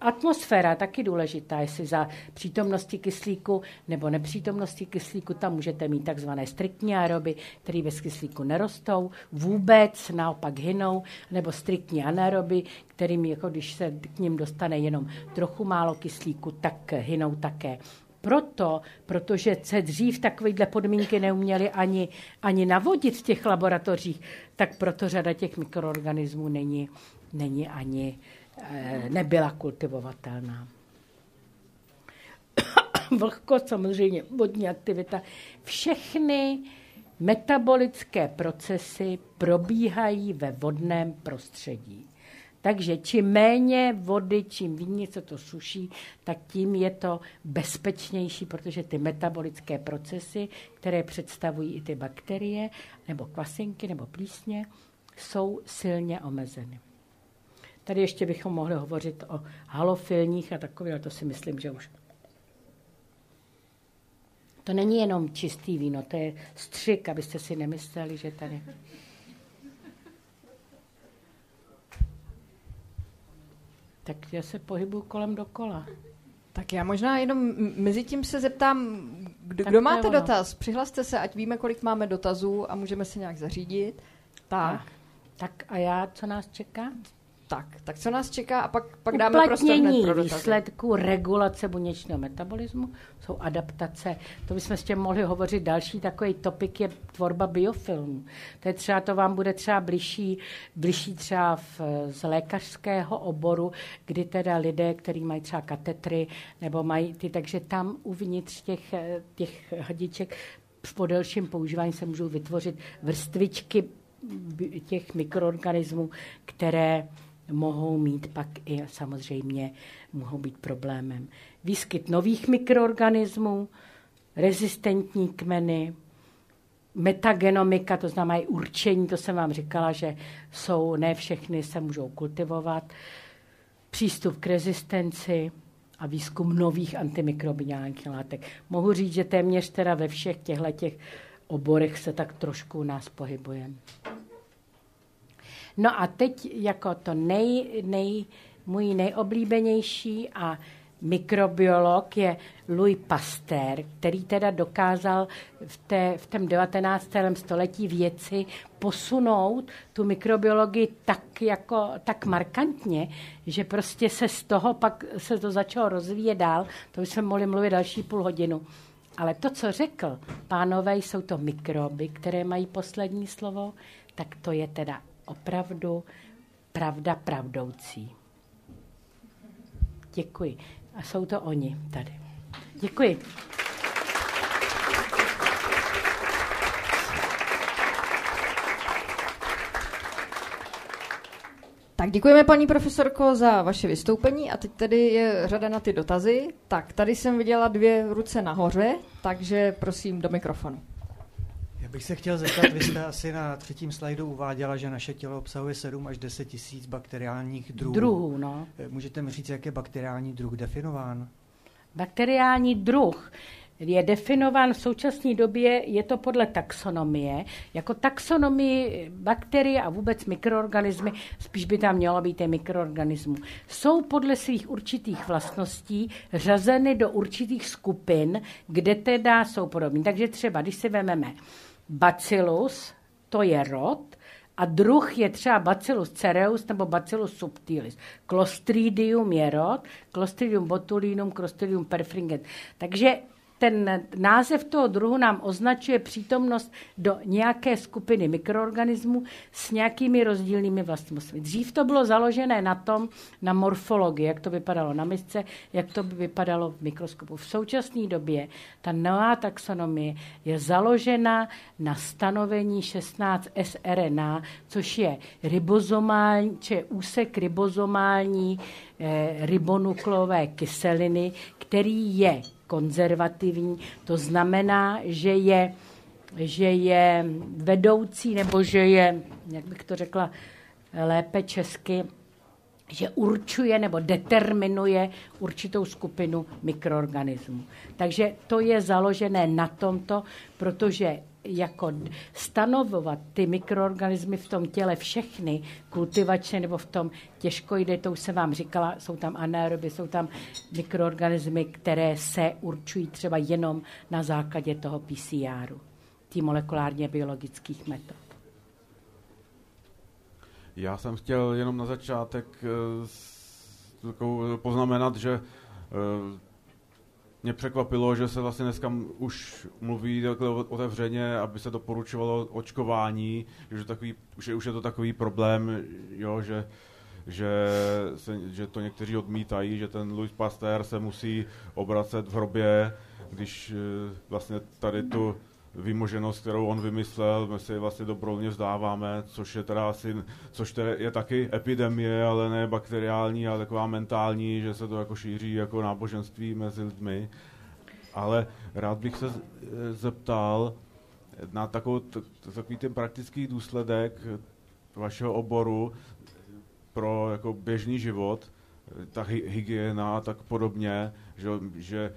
atmosféra, taky důležitá, jestli za přítomnosti kyslíku nebo nepřítomnosti kyslíku, tam můžete mít takzvané striktní aeroby, které bez kyslíku nerostou vůbec, naopak hynou, nebo striktní anaeroby, kterým, jako když se k nim dostane jenom trochu málo kyslíku, tak hynou také. Proto, protože se dřív takovéhle podmínky neuměli ani, ani navodit v těch laboratořích, tak proto řada těch mikroorganismů není, není ani, e, nebyla kultivovatelná. Vlhkost, samozřejmě vodní aktivita. Všechny metabolické procesy probíhají ve vodném prostředí. Takže čím méně vody, čím víc se to suší, tak tím je to bezpečnější, protože ty metabolické procesy, které představují i ty bakterie, nebo kvasinky, nebo plísně, jsou silně omezeny. Tady ještě bychom mohli hovořit o halofilních a takové, ale to si myslím, že už... To není jenom čistý víno, to je střik, abyste si nemysleli, že tady... Tak já se pohybuju kolem dokola. Tak já možná jenom mezi tím se zeptám, kdo, kdo máte ono. Dotaz? Přihlaste se, ať víme, kolik máme dotazů a můžeme se nějak zařídit. Tak. Tak, tak a já, co nás čeká? Tak, tak co nás čeká a pak, pak dáme prostor hned pro dotazy. Výsledků regulace buněčného metabolismu jsou adaptace. To bychom s tím mohli hovořit. Další takový topik je tvorba biofilmů. To je třeba, to vám bude třeba bližší, bližší třeba v, z lékařského oboru, kdy teda lidé, kteří mají třeba katetry, nebo mají ty, takže tam uvnitř těch, těch hadiček po delším používání se můžou vytvořit vrstvičky těch mikroorganismů, které mohou mít pak i samozřejmě mohou být problémem. Výskyt nových mikroorganismů, rezistentní kmeny, metagenomika, to znamená i určení, to jsem vám říkala, že jsou, ne všechny se můžou kultivovat, přístup k rezistenci a výzkum nových antimikrobiálních látek. Mohu říct, že téměř teda ve všech těchto těch oborech se tak trošku nás pohybujeme. No a teď jako to nej, nej, můj nejoblíbenější a mikrobiolog je Louis Pasteur, který teda dokázal v, té, v tém devatenáctém století věci posunout tu mikrobiologii tak, jako, tak markantně, že prostě se z toho pak se to začalo rozvíjet dál. To bychom mohli mluvit další půl hodinu. Ale to, co řekl, pánové, jsou to mikroby, které mají poslední slovo, tak to je teda opravdu pravda pravdoucí. Děkuji. A jsou to oni tady. Děkuji. Tak děkujeme, paní profesorko, za vaše vystoupení a teď tady je řada na ty dotazy. Tak tady jsem viděla dvě ruce nahoře, takže prosím do mikrofonu. Já bych se chtěl zeptat, vy jste asi na třetím slajdu uváděla, že naše tělo obsahuje sedm až deset tisíc bakteriálních druhů. Druhů, no. Můžete mi říct, jak je bakteriální druh definován? Bakteriální druh je definován v současné době, je to podle taxonomie. Jako taxonomii bakterie a vůbec mikroorganismy, spíš by tam mělo být i mikroorganismů, jsou podle svých určitých vlastností řazeny do určitých skupin, kde teda jsou podobní. Takže třeba, když si vezmeme bacillus, to je rod, a druh je třeba Bacillus cereus nebo Bacillus subtilis. Clostridium je rod, Clostridium botulinum, Clostridium perfringens. Takže ten název toho druhu nám označuje přítomnost do nějaké skupiny mikroorganismů s nějakými rozdílnými vlastnostmi. Dřív to bylo založené na tom, na morfologii, jak to vypadalo na misce, jak to by vypadalo v mikroskopu. V současné době ta nová taxonomie je založena na stanovení šestnáct S rRNA, což je ribozomální, či je úsek ribozomální eh, ribonukleové kyseliny, který je konzervativní, to znamená, že je, že je vedoucí, nebo že je, jak bych to řekla lépe česky, že určuje nebo determinuje určitou skupinu mikroorganismů. Takže to je založené na tomto, protože jako stanovovat ty mikroorganismy v tom těle všechny, kultivačně nebo v tom těžko jde, to už jsem vám říkala, jsou tam anaeroby, jsou tam mikroorganismy, které se určují třeba jenom na základě toho P C R, tý molekulárně biologických metod. Já jsem chtěl jenom na začátek poznamenat, že mě překvapilo, že se vlastně dneska už mluví takhle otevřeně, aby se doporučovalo očkování, že takový, už, je, už je to takový problém, jo, že, že, se, že to někteří odmítají, že ten Louis Pasteur se musí obracet v hrobě, když vlastně tady tu vymoženost, kterou on vymyslel, my si vlastně dobrovolně vzdáváme, což je teda asi, což to je taky epidemie, ale ne bakteriální, ale taková mentální, že se to jako šíří jako náboženství mezi lidmi. Ale rád bych se zeptal na takovou, takový ten praktický důsledek vašeho oboru pro jako běžný život, ta hygiena a tak podobně, že, že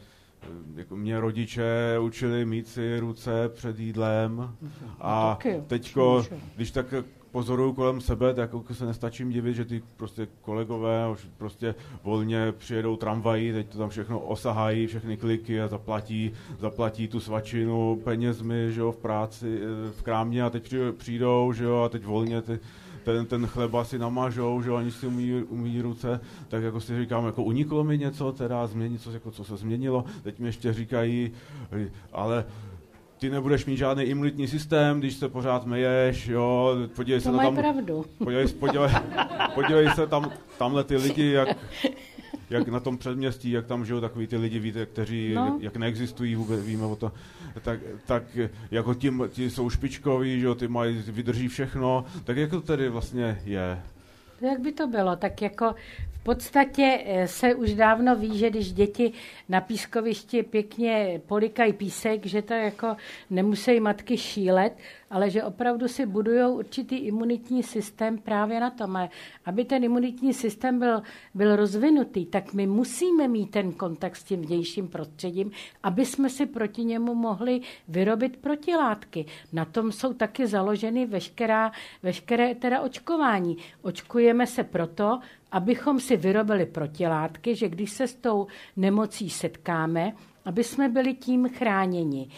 jako mě rodiče učili mít si ruce před jídlem a teďko, když tak pozoruju kolem sebe, tak se nestačím divit, že ty prostě kolegové už prostě volně přijedou tramvají, teď to tam všechno osahají, všechny kliky a zaplatí, zaplatí tu svačinu penězmi, že jo, v práci, v krámě a teď přijdou, že jo, a teď volně ty Ten, ten chleba si namažou, že ani si umí, umí ruce, tak jako si říkám, jako uniklo mi něco, teda změní, co, jako, co se změnilo, teď mi ještě říkají, ale ty nebudeš mít žádný imunitní systém, když se pořád myješ, jo, podívej to se to tam, pravdu. Podívej, podívej, podívej se tam, tamhle ty lidi, jak, jak na tom předměstí, jak tam žijou takový ty lidi, víte, kteří, no. jak neexistují, vůbec víme o to, tak, tak jako ti, ti jsou špičkoví, že jo, ty mají, vydrží všechno, tak jak to tedy vlastně je? Jak by to bylo, tak jako v podstatě se už dávno ví, že když děti na pískovišti pěkně polikají písek, že to jako nemusí matky šílet, ale že opravdu si budujou určitý imunitní systém právě na tom. A aby ten imunitní systém byl, byl rozvinutý, tak my musíme mít ten kontakt s tím vnějším prostředím, aby jsme si proti němu mohli vyrobit protilátky. Na tom jsou taky založeny veškerá, veškeré teda očkování. Očkujeme se proto, abychom si vyrobili protilátky, že když se s tou nemocí setkáme, aby jsme byli tím chráněni.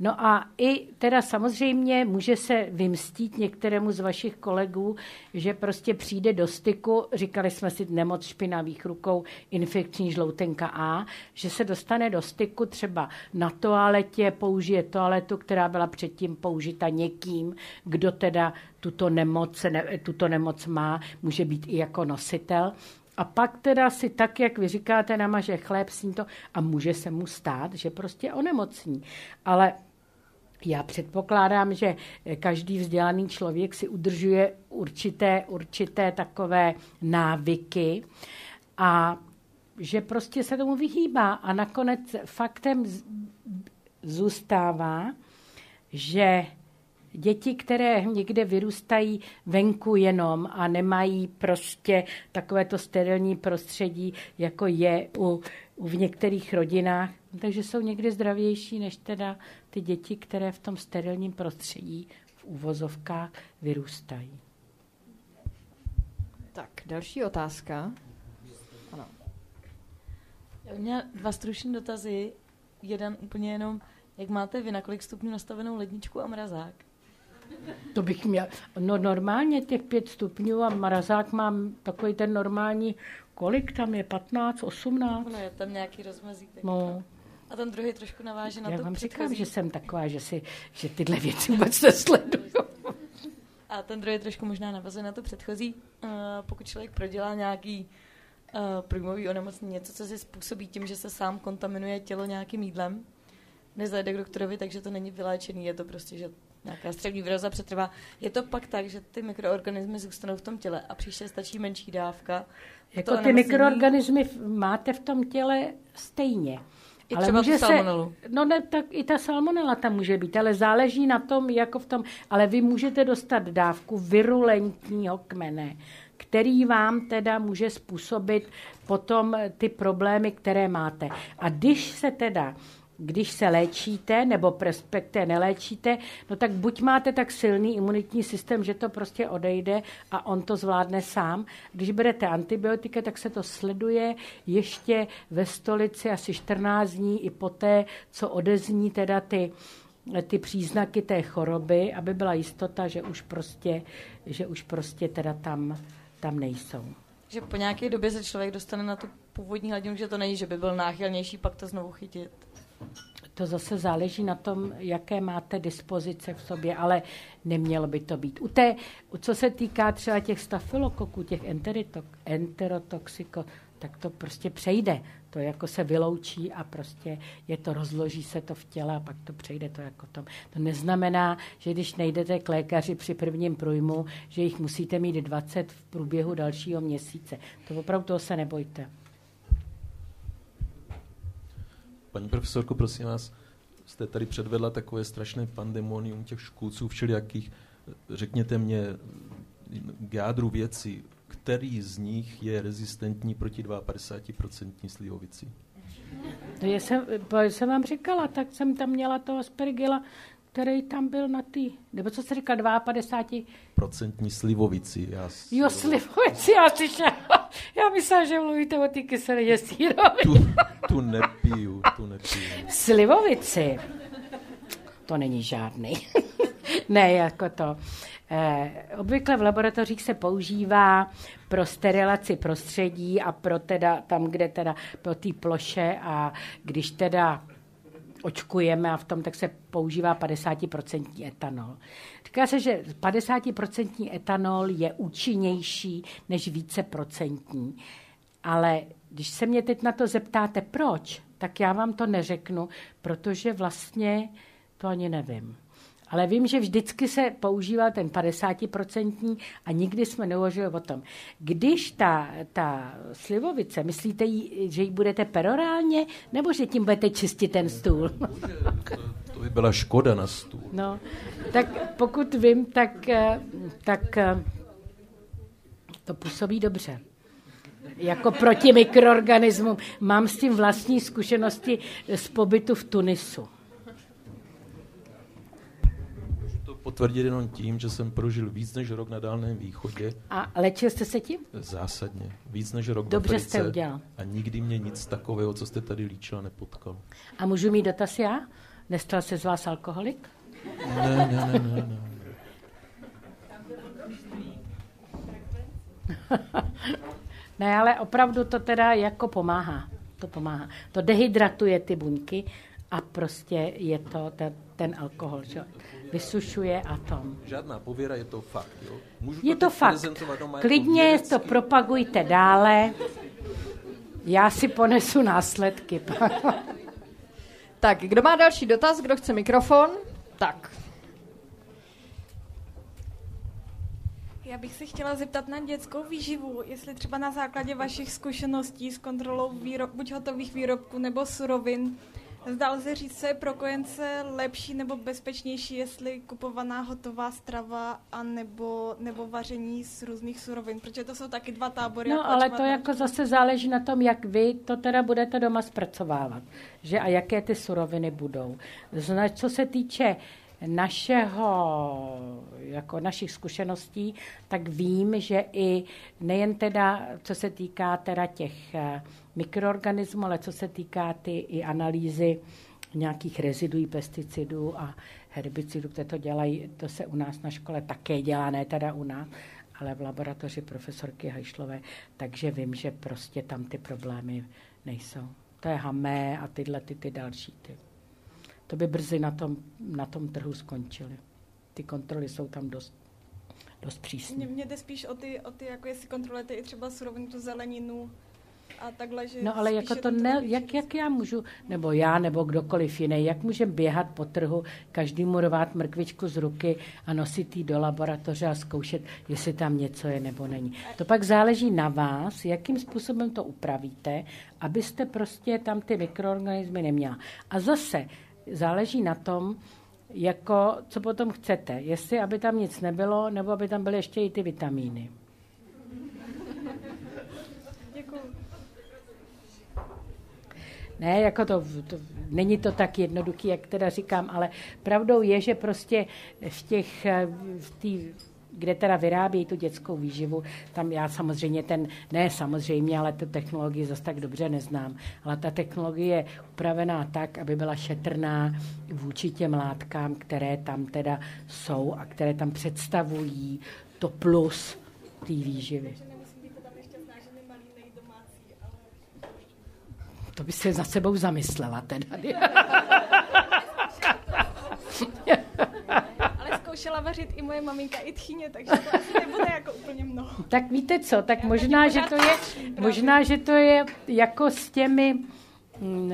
No a i teda samozřejmě může se vymstít některému z vašich kolegů, že prostě přijde do styku, říkali jsme si nemoc špinavých rukou, infekční žloutenka A, že se dostane do styku třeba na toaletě, použije toaletu, která byla předtím použita někým, kdo teda tuto nemoc, ne, tuto nemoc má, může být i jako nositel. A pak teda si tak, jak vy říkáte nama, že chléb sní to a může se mu stát, že prostě onemocní. Ale já předpokládám, že každý vzdělaný člověk si udržuje určité, určité takové návyky a že prostě se tomu vyhýbá. A nakonec faktem zůstává, že děti, které někde vyrůstají venku jenom a nemají prostě takovéto sterilní prostředí, jako je u, u v některých rodinách, takže jsou někde zdravější než teda ty děti, které v tom sterilním prostředí v uvozovkách vyrůstají. Tak, další otázka. Ano. Já měla dva stručné dotazy. Jeden úplně jenom, jak máte vy na kolik stupňů nastavenou ledničku a mrazák? To bych měl. No normálně těch pět stupňů a mrazák mám takový ten normální, kolik tam je, patnáct, osmnáct? No je tam nějaký rozmezí. No. A ten druhý trošku naváže na to. Já vám předchozí. Říkám, že jsem taková, že, si, že tyhle věci vůbec nesleduju. A ten druhý trošku možná navazuje na to předchozí. Uh, pokud člověk prodělá nějaký uh, průjmový onemocnění, něco, co si způsobí tím, že se sám kontaminuje tělo nějakým jídlem, nezajde k doktorovi, takže to není vyléčený, je to prostě, že nějaká střevní viróza přetrvá. Je to pak tak, že ty mikroorganismy zůstanou v tom těle a příště stačí menší dávka. Jako ty mikroorganismy máte v tom těle stejně. I ale třeba tu salmonelu. Se, no ne, tak i ta salmonela tam může být, ale záleží na tom, jako v tom, ale vy můžete dostat dávku virulentního kmene, který vám teda může způsobit potom ty problémy, které máte. A když se teda Když se léčíte, nebo respektive neléčíte, no tak buď máte tak silný imunitní systém, že to prostě odejde a on to zvládne sám. Když berete antibiotika, tak se to sleduje ještě ve stolici asi čtrnáct dní i poté, co odezní teda ty, ty příznaky té choroby, aby byla jistota, že už prostě, že už prostě teda tam, tam nejsou. Že po nějaké době se člověk dostane na tu původní hladinu, že to není, že by byl náchylnější, pak to znovu chytit. To zase záleží na tom, jaké máte dispozice v sobě, ale nemělo by to být. U té, co se týká třeba těch stafylokoků, těch enterotoxiko, tak to prostě přejde. To jako se vyloučí a prostě je to, rozloží se to v těle a pak to přejde. To, jako tom. To neznamená, že když nejdete k lékaři při prvním průjmu, že jich musíte mít dvacet v průběhu dalšího měsíce. To opravdu toho se nebojte. Paní profesorko, prosím vás, jste tady předvedla takové strašné pandemonium těch škůdců všelijakých. Řekněte mě k jádru věci, který z nich je rezistentní proti padesátidvouprocentní slivovici? To je, jsem, jsem vám říkala, tak jsem tam měla toho aspergila, který tam byl na ty, nebo co jste říkala, padesátidvouprocentní slivovici. Já jo, slivovici, já slyšela. Já myslím, že mluvíte o ty kyselině sírovi. Tu, tu nepiju, tu nepiju. Slivovici, to není žádný. Ne, jako to. Eh, obvykle v laboratořích se používá pro sterilaci prostředí a pro teda tam, kde teda pro ty ploše a když teda očkujeme a v tom, tak se používá padesátidvouprocentní etanol. Říká se, že padesátidvouprocentní etanol je účinnější než víceprocentní, ale když se mě teď na to zeptáte, proč, tak já vám to neřeknu, protože vlastně to ani nevím. Ale vím, že vždycky se používal ten padesátidvouprocentní a nikdy jsme neuvažili o tom. Když ta, ta slivovice, myslíte, jí, že ji budete perorálně, nebo že tím budete čistit ten stůl? To by byla škoda na stůl. No, tak pokud vím, tak, tak to působí dobře. Jako proti mikroorganismům. Mám s tím vlastní zkušenosti z pobytu v Tunisu. potvrdit jenom tím, že jsem prožil víc než rok na Dálném východě. A léčil jste se tím? Zásadně. Víc než rok. Dobře na jste udělal. A nikdy mě nic takového, co jste tady líčila, nepotkal. A můžu mít dotaz já? Nestal se z vás alkoholik? Ne, ne, ne, ne, ne. Ne, ale opravdu to teda jako pomáhá. To pomáhá. To dehydratuje ty buňky a prostě je to ten, ten alkohol, že? Vysušuje atom. Žádná pověra, je to fakt, jo? Můžu je to fakt. Klidně to propagujte dále. Já si ponesu následky. Tak, kdo má další dotaz? Kdo chce mikrofon? Tak. Já bych se chtěla zeptat na dětskou výživu, jestli třeba na základě vašich zkušeností s kontrolou výrob, buď hotových výrobků nebo surovin, zdal se říct, co je pro kojence lepší nebo bezpečnější, jestli kupovaná hotová strava a nebo, nebo vaření z různých surovin, protože to jsou taky dva tábory. No, ale to jako zase záleží na tom, jak vy to teda budete doma zpracovávat, že a jaké ty suroviny budou. Znač, co se týče našeho, jako našich zkušeností, tak vím, že i nejen teda, co se týká teda těch mikroorganismů, ale co se týká ty i analýzy nějakých reziduí, pesticidů a herbicidů, které to dělají, to se u nás na škole také dělá, ne teda u nás, ale v laboratoři profesorky Hajšlové, takže vím, že prostě tam ty problémy nejsou. To je hamé a tyhle ty, ty další typy. To by brzy na tom, na tom trhu skončily. Ty kontroly jsou tam dost, dost přísné. Mně jde spíš o ty, o ty, jako jestli kontrolujete i třeba surovinu, tu zeleninu a takhle, že... No ale jako to ne, jak, jak já můžu, nebo já, nebo kdokoliv jiný, jak můžeme běhat po trhu, každému rvát mrkvičku z ruky a nosit ji do laboratoře a zkoušet, jestli tam něco je nebo není. To pak záleží na vás, jakým způsobem to upravíte, abyste prostě tam ty mikroorganismy neměla. A zase... Záleží na tom, jako, co potom chcete. Jestli, aby tam nic nebylo, nebo aby tam byly ještě i ty vitamíny. Děkuju. Ne, jako to, to, není to tak jednoduchý, jak teda říkám, ale pravdou je, že prostě v těch, v tý, kde teda vyrábějí tu dětskou výživu, tam já samozřejmě ten, ne samozřejmě, ale tu technologii zase tak dobře neznám, ale ta technologie je upravená tak, aby byla šetrná vůči těm látkám, které tam teda jsou a které tam představují to plus té výživy. To by se za sebou zamyslela teda. Zkoušela vařit i moje maminka, i tchyně, takže to asi nebude jako úplně mnoho. Tak víte co, tak možná že, to je, možná, že to je jako s těmi,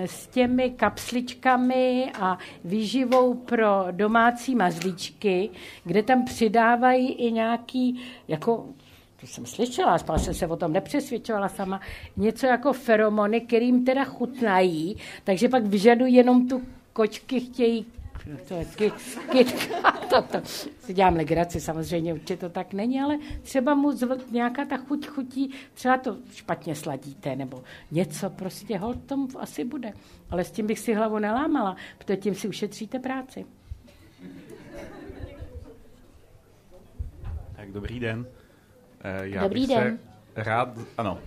s těmi kapsličkami a výživou pro domácí mazlíčky, kde tam přidávají i nějaký, jako, to jsem slyšela, aspoň jsem se o tom nepřesvědčovala sama, něco jako feromony, kterým teda chutnají, takže pak vyžadují jenom tu kočky, chtějí To je kytka, kytka, to, to. Si dělám legraci, samozřejmě určitě to tak není, ale třeba mu zvl- nějaká ta chuť chutí, třeba to špatně sladíte, nebo něco prostě, hol tomu asi bude. Ale s tím bych si hlavu nelámala, protože tím si ušetříte práci. Tak dobrý den. Já dobrý bych den. Se rád, ano,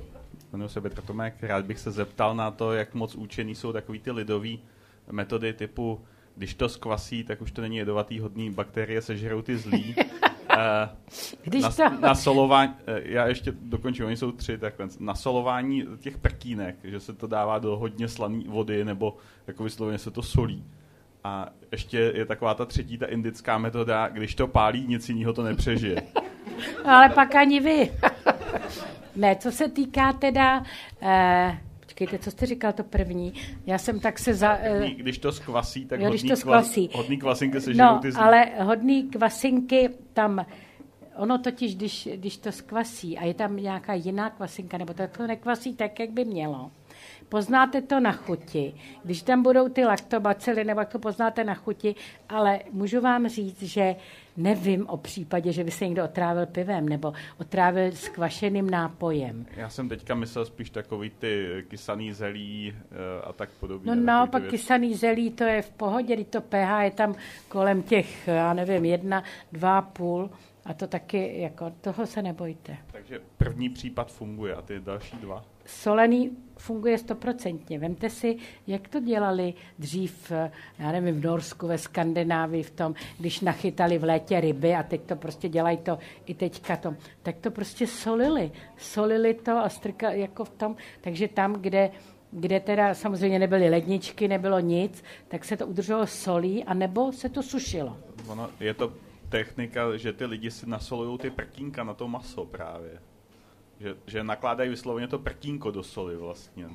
jmenuji se Petr Tomek, rád bych se zeptal na to, jak moc účinný jsou takový ty lidový metody typu když to zkvasí, tak už to není jedovatý, hodný, bakterie sežerou ty zlí. Když na, to... na solování, já ještě dokončím, oni jsou tři takhle, na solování těch prkínek, že se to dává do hodně slané vody, nebo jako vysloveně se to solí. A ještě je taková ta třetí, ta indická metoda, když to pálí, nic jiného to nepřežije. Ale pak ani vy. Ne, co se týká teda... Eh... Kejte, co jste říkal to první? Já jsem tak se za... Když to zkvasí, tak jo, hodný, to zkvasí. Kvas, hodný kvasinky se žijou ty zlí. No, ale hodný kvasinky tam... Ono totiž, když, když to zkvasí a je tam nějaká jiná kvasinka, nebo to nekvasí tak, jak by mělo, Poznáte to na chuti. Když tam budou ty laktobacily, nebo to poznáte na chuti, ale můžu vám říct, že nevím o případě, že by se někdo otrávil pivem nebo otrávil skvašeným nápojem. Já jsem teďka myslel spíš takový ty kysaný zelí a tak podobně. No naopak kysaný zelí, to je v pohodě, když to pH je tam kolem těch, já nevím, jedna, dva, půl. A to taky, jako, toho se nebojte. Takže první případ funguje a ty další dva? Solený funguje stoprocentně. Vemte si, jak to dělali dřív, já nevím, v Norsku, ve Skandinávii, v tom, když nachytali v létě ryby a teď to prostě dělají to i teďka tom, tak to prostě solili. Solili to a strkali jako v tom, takže tam, kde... kde teda samozřejmě nebyly ledničky, nebylo nic, tak se to udrželo solí a nebo se to sušilo. Ono, je to technika, že ty lidi si nasolují ty prkínka na to maso právě. Že, že nakládají vysloveně to prkínko do soli vlastně.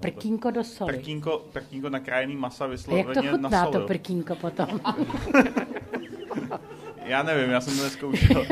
Prkínko do soli. Prkínko, prkínko nakrájený masa vysloveně na soli. Jak to chutná to prkínko potom? Já nevím, já jsem to neskoušel.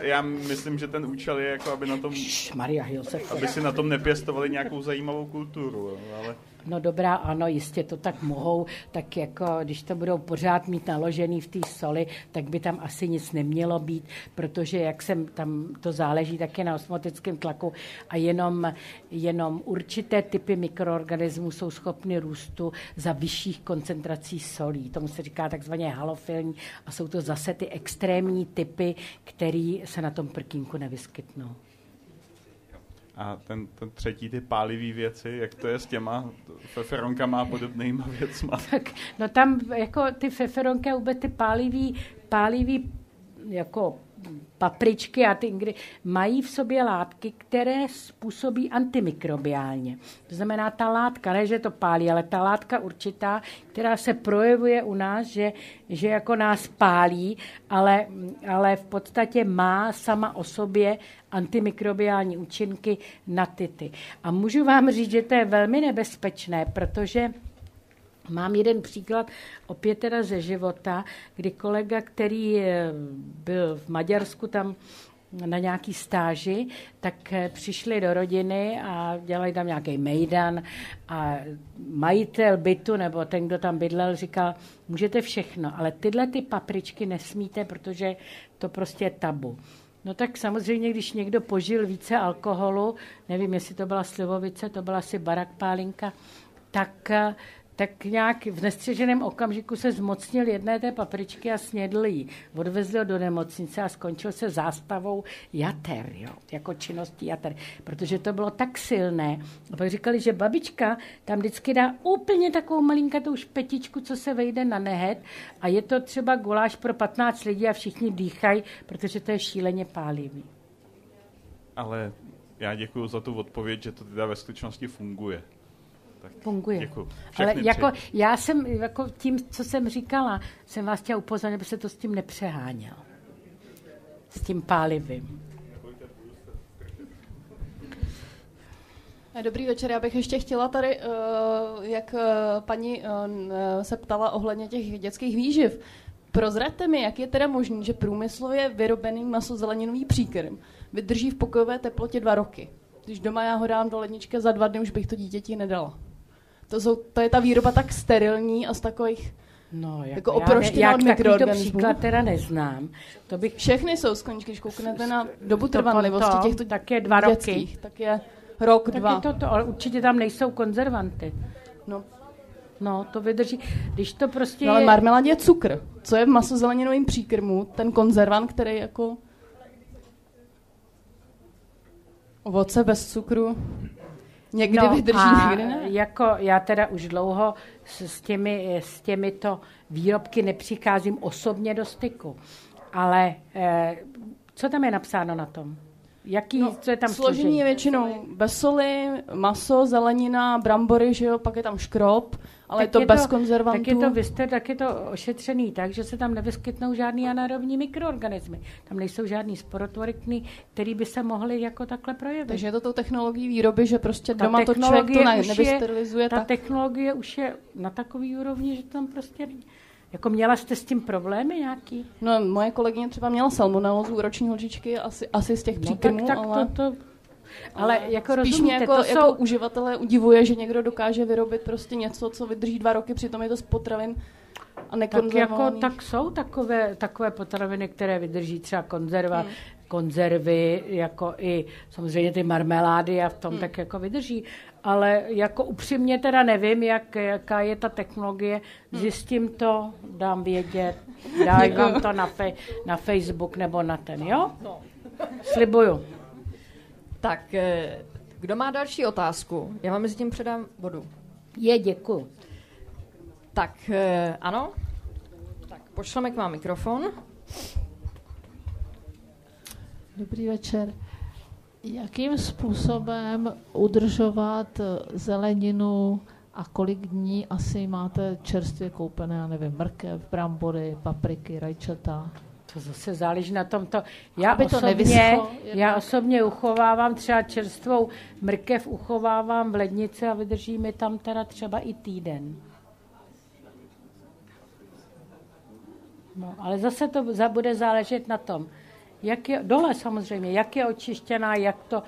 Já myslím, že ten účel je, jako aby, na tom, Maria, aby si na tom nepěstovali nějakou zajímavou kulturu. Ale... No dobrá, ano, jistě to tak mohou, tak jako když to budou pořád mít naložený v té soli, tak by tam asi nic nemělo být, protože jak jsem tam, to záleží také na osmotickém tlaku a jenom, jenom určité typy mikroorganismů jsou schopny růstu za vyšších koncentrací solí. Tomu se říká takzvaně halofilní a jsou to zase ty extrémní typy, který se na tom prkínku nevyskytnou. A ten, ten třetí, ty pálivý věci, jak to je s těma feferonkama a podobnýma věcma? Tak, no tam jako ty feferonky a vůbec ty pálivý, pálivý jako papričky a ty ingry, mají v sobě látky, které způsobí antimikrobiálně. To znamená ta látka, ne, že to pálí, ale ta látka určitá, která se projevuje u nás, že, že jako nás pálí, ale, ale v podstatě má sama o sobě antimikrobiální účinky na tyty. A můžu vám říct, že to je velmi nebezpečné, protože mám jeden příklad, opět teda ze života, kdy kolega, který byl v Maďarsku tam na nějaký stáži, tak přišli do rodiny a dělali tam nějaký mejdan a majitel bytu nebo ten, kdo tam bydlel, říkal, můžete všechno, ale tyhle ty papričky nesmíte, protože to prostě je tabu. No tak samozřejmě, když někdo požil více alkoholu, nevím, jestli to byla slivovice, to byla asi barak pálinka, tak... tak nějak v nestřeženém okamžiku se zmocnil jedné té papričky a snědl ji. Odvezli ho do nemocnice a skončil se zástavou jater, jo, jako činností jater, protože to bylo tak silné. A pak říkali, že babička tam vždycky dá úplně takovou malinkatou špetičku, co se vejde na nehet a je to třeba guláš pro patnáct lidí a všichni dýchají, protože to je šíleně pálivý. Ale já děkuju za tu odpověď, že to teda ve skutečnosti funguje. Funguje. Ale jako já jsem jako tím, co jsem říkala, jsem vás chtěla upozornit, aby se to s tím nepřeháněl. S tím pálivým. Dobrý večer, já bych ještě chtěla tady, jak paní se ptala ohledně těch dětských výživ. Prozraďte mi, jak je teda možný, že průmyslově vyrobený masozeleninový příkrm vydrží v pokojové teplotě dva roky. Když doma já ho dám do ledničky, za dva dny už bych to dítěti nedala. To, jsou, to je ta výroba tak sterilní a z takových no, jako, jako oproštěná od mikroorganismů. Já příklad teda neznám. To bych... Všechny jsou z koníčky, když kouknete na dobu trvanlivosti těchto tak je dva dětských, roky. Tak je rok, tak dva. Je to, to, ale určitě tam nejsou konzervanty. No. No, to vydrží. Když to prostě no, ale marmeládě je cukr. Co je v masozeleninovém příkrmu? Ten konzervant, který jako... Ovoce bez cukru někdy no, vydrží, někdy ne? Jako já teda už dlouho s, s, těmi, s těmito výrobky nepřicházím osobně do styku. Ale eh, co tam je napsáno na tom? Jaký, no, co je tam složení? Složení je většinou bez soli, maso, zelenina, brambory, že jo, pak je tam škrob, ale je to je bez to, konzervantů. Tak je to, vy jste, tak je to ošetřený tak, že se tam nevyskytnou žádný anaerobní mikroorganismy. Tam nejsou žádný sporotvorikný, který by se mohly jako takhle projevit. Takže je to tou technologií výroby, že prostě ta doma to člověk to ne, nevysterilizuje. Ta tak. Technologie už je na takový úrovni, že tam prostě... Jako měla jste s tím problémy nějaký? No, moje kolegyně třeba měla salmonelózu u roční holčičky, asi, asi z těch příkrmů, no, tak, tak ale... to, to... Ale jako spíš rozumíte, jako, to jsou... jako uživatelé udivuje, že někdo dokáže vyrobit prostě něco, co vydrží dva roky, přitom je to z potravin a nekonzervovaných. Tak, jako, tak jsou takové, takové potraviny, které vydrží třeba konzerva, hmm. konzervy, jako i samozřejmě ty marmelády a v tom hmm. tak jako vydrží. Ale jako upřímně teda nevím, jak, jaká je ta technologie. Zjistím to, dám vědět, dám vám to na, fej, na Facebook nebo na ten, jo? Slibuju. Tak, kdo má další otázku? Já vám mezi tím předám vodu. Je, děkuju. Tak, ano. Tak, pošleme k vám mikrofon. Dobrý večer. Jakým způsobem udržovat zeleninu a kolik dní asi máte čerstvě koupené, já nevím, mrkev, brambory, papriky, rajčata? To zase záleží na tomto. Já, to osobně, já osobně uchovávám třeba čerstvou mrkev, uchovávám v lednici a vydrží mi tam teda třeba i týden. No, ale zase to bude záležet na tom, jak je, dole samozřejmě, jak je očištěná, jak to,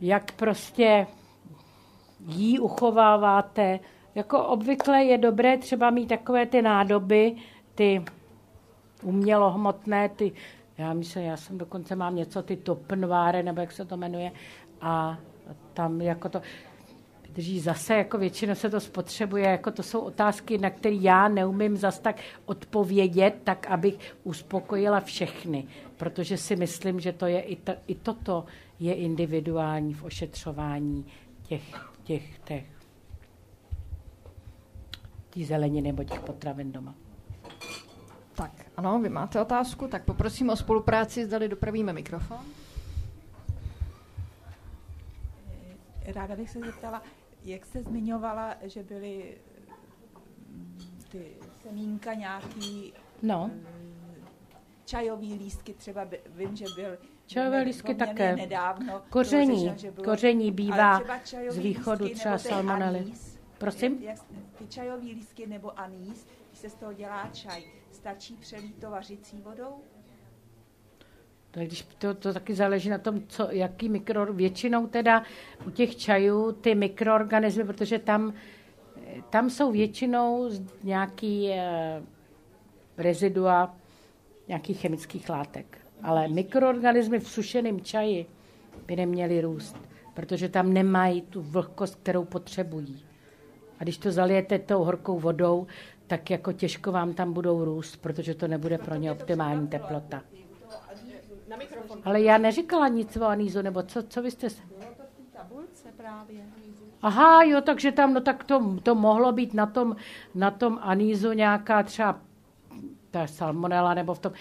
jak prostě jí uchováváte. Jako obvykle je dobré třeba mít takové ty nádoby, ty umělohmotné, ty, já myslím, já jsem dokonce mám něco, ty topnváre, nebo jak se to jmenuje, a tam jako to, drží zase, jako většinou se to spotřebuje, jako to jsou otázky, na které já neumím zas tak odpovědět, tak abych uspokojila všechny, protože si myslím, že to je i, to, i toto je individuální v ošetřování těch, těch, těch, těch zeleniny nebo těch potravin doma. Tak, ano, vy máte otázku, tak poprosím o spolupráci, zdali dopravíme mikrofon. Ráda bych se zeptala, jak jste zmiňovala, že byly ty semínka nějaký, no. čajový lístky třeba, vím, že byl čajové lístky také, nedávno, koření, řešen, že bylo, koření bývá z východu lístky, třeba salmonely. Prosím? Jak, ty čajový lístky nebo anýs, když se z toho dělá čaj, stačí přelít to vařicí vodou? Tak když to, to taky záleží na tom, co, jaký mikro, většinou teda u těch čajů ty mikroorganismy, protože tam, tam jsou většinou nějaký eh, rezidua nějakých chemických látek. Ale mikroorganismy v sušeném čaji by neměly růst, protože tam nemají tu vlhkost, kterou potřebují. A když to zalijete tou horkou vodou, tak jako těžko vám tam budou růst, protože to nebude pro ně optimální teplota. Ale já neříkala nic o anýzu, nebo co, co vy jste... Bylo to v té tabulce právě. Aha, jo, takže tam, no tak to, to mohlo být na tom, na tom anýzu nějaká třeba ta salmonella, nebo v tom,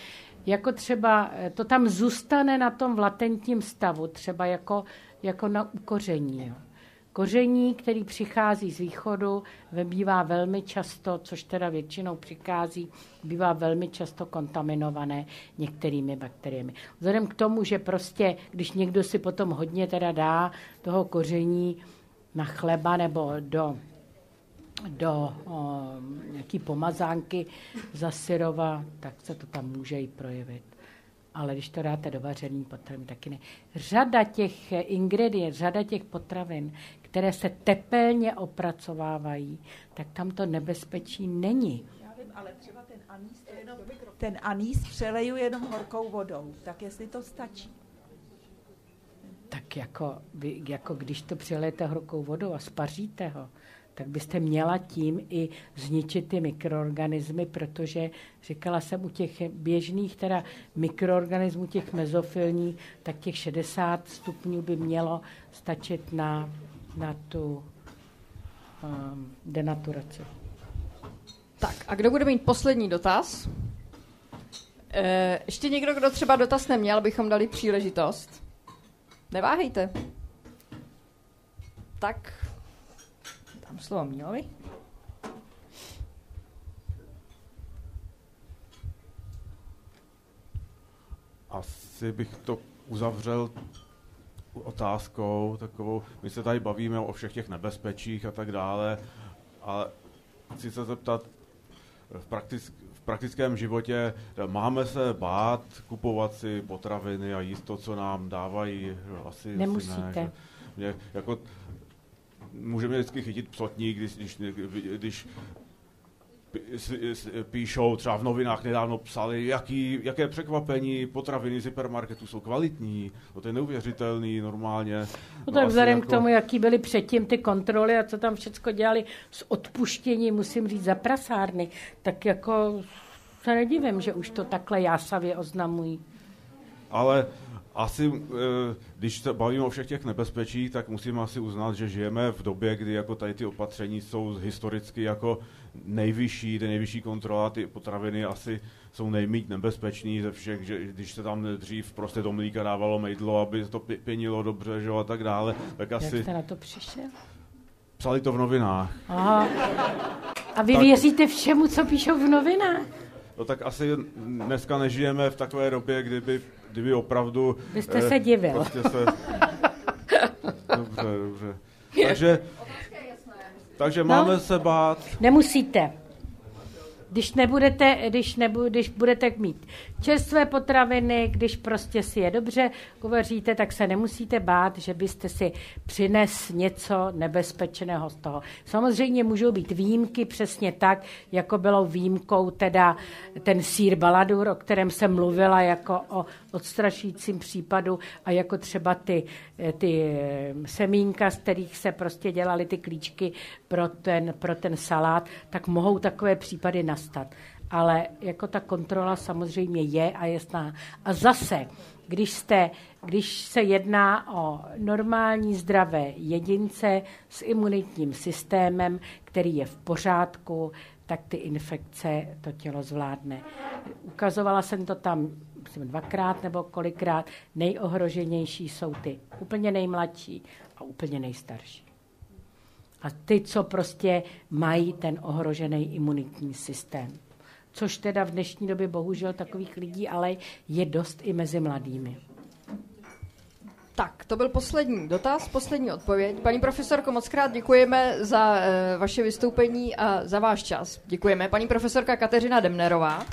jako třeba, to tam zůstane na tom v latentním stavu, třeba jako, jako na koření. Jo. Koření, který přichází z východu, bývá velmi často, což teda většinou přichází, bývá velmi často kontaminované některými bakteriemi. Vzhledem k tomu, že prostě, když někdo si potom hodně teda dá toho koření na chleba nebo do, do o, nějaký pomazánky za syrova, tak se to tam může i projevit. Ale když to dáte do vařený potravin, taky ne. Řada těch ingredient, řada těch potravin, které se tepelně opracovávají, tak tam to nebezpečí není. Já vím, ale třeba ten anýs, jenom, ten anýs přeleju jenom horkou vodou, tak jestli to stačí. Tak jako, jako když to přelejete horkou vodou a spaříte ho, tak byste měla tím i zničit ty mikroorganismy, protože říkala jsem u těch běžných teda mikroorganismů, těch mezofilních, tak těch šedesát stupňů by mělo stačit na, na tu um, denaturaci. Tak a kdo bude mít poslední dotaz? E, ještě někdo, kdo třeba dotaz neměl, abychom dali příležitost? Neváhejte. Tak... slovo měli. Asi bych to uzavřel otázkou takovou. My se tady bavíme o všech těch nebezpečích a tak dále, ale chci se zeptat v, praktick, v praktickém životě máme se bát kupovat si potraviny a jíst to, co nám dávají? Asi nemusíte. Asi ne, mě, jako, můžeme vždycky chytit psotník, když, když, když píšou, třeba v novinách nedávno psali, jaký, jaké překvapení, potraviny z hypermarketu jsou kvalitní, no to je neuvěřitelný normálně. No, no tak vzhledem jako... k tomu, jaký byly předtím ty kontroly a co tam všecko dělali s odpuštěním, musím říct, za prasárny, tak jako se nedivím, že už to takhle jásavě oznamují. Ale asi, když se bavíme o všech těch nebezpečích, tak musíme asi uznat, že žijeme v době, kdy jako tady ty opatření jsou historicky jako nejvyšší, ty nejvyšší kontrola, ty potraviny asi jsou nejméně nebezpečný ze všech, že když se tam dřív prostě do mlíka dávalo mejdlo, aby to pěnilo dobře, že a tak dále, tak asi... Jak jste na to přišel? Psali to v novinách. Aha. A vy tak... věříte všemu, co píšou v novinách? No tak asi dneska nežijeme v takové době, kdyby, kdyby opravdu... Byste eh, se divil. Prostě se... Dobře, dobře. Takže, takže máme no, se bát... Nemusíte. Když nebudete, když nebu, když budete mít čerstvé potraviny, když prostě si je dobře uvaříte, tak se nemusíte bát, že byste si přines něco nebezpečného z toho. Samozřejmě můžou být výjimky přesně tak, jako bylo výjimkou teda ten sýr baladur, o kterém jsem mluvila jako o odstrašujícím případu a jako třeba ty, ty semínka, z kterých se prostě dělaly ty klíčky pro ten, pro ten salát, tak mohou takové případy nastat. Ale jako ta kontrola samozřejmě je a jasná. A zase, když, jste, když se jedná o normální zdravé jedince s imunitním systémem, který je v pořádku, tak ty infekce to tělo zvládne. Ukazovala jsem to tam myslím, dvakrát nebo kolikrát. Nejohroženější jsou ty úplně nejmladší a úplně nejstarší. A ty, co prostě mají ten ohrožený imunitní systém. Což teda v dnešní době bohužel takových lidí, ale je dost i mezi mladými. Tak, to byl poslední dotaz, poslední odpověď. Paní profesorko, moc krát děkujeme za e, vaše vystoupení a za váš čas. Děkujeme. Paní profesorka Kateřina Demnerová.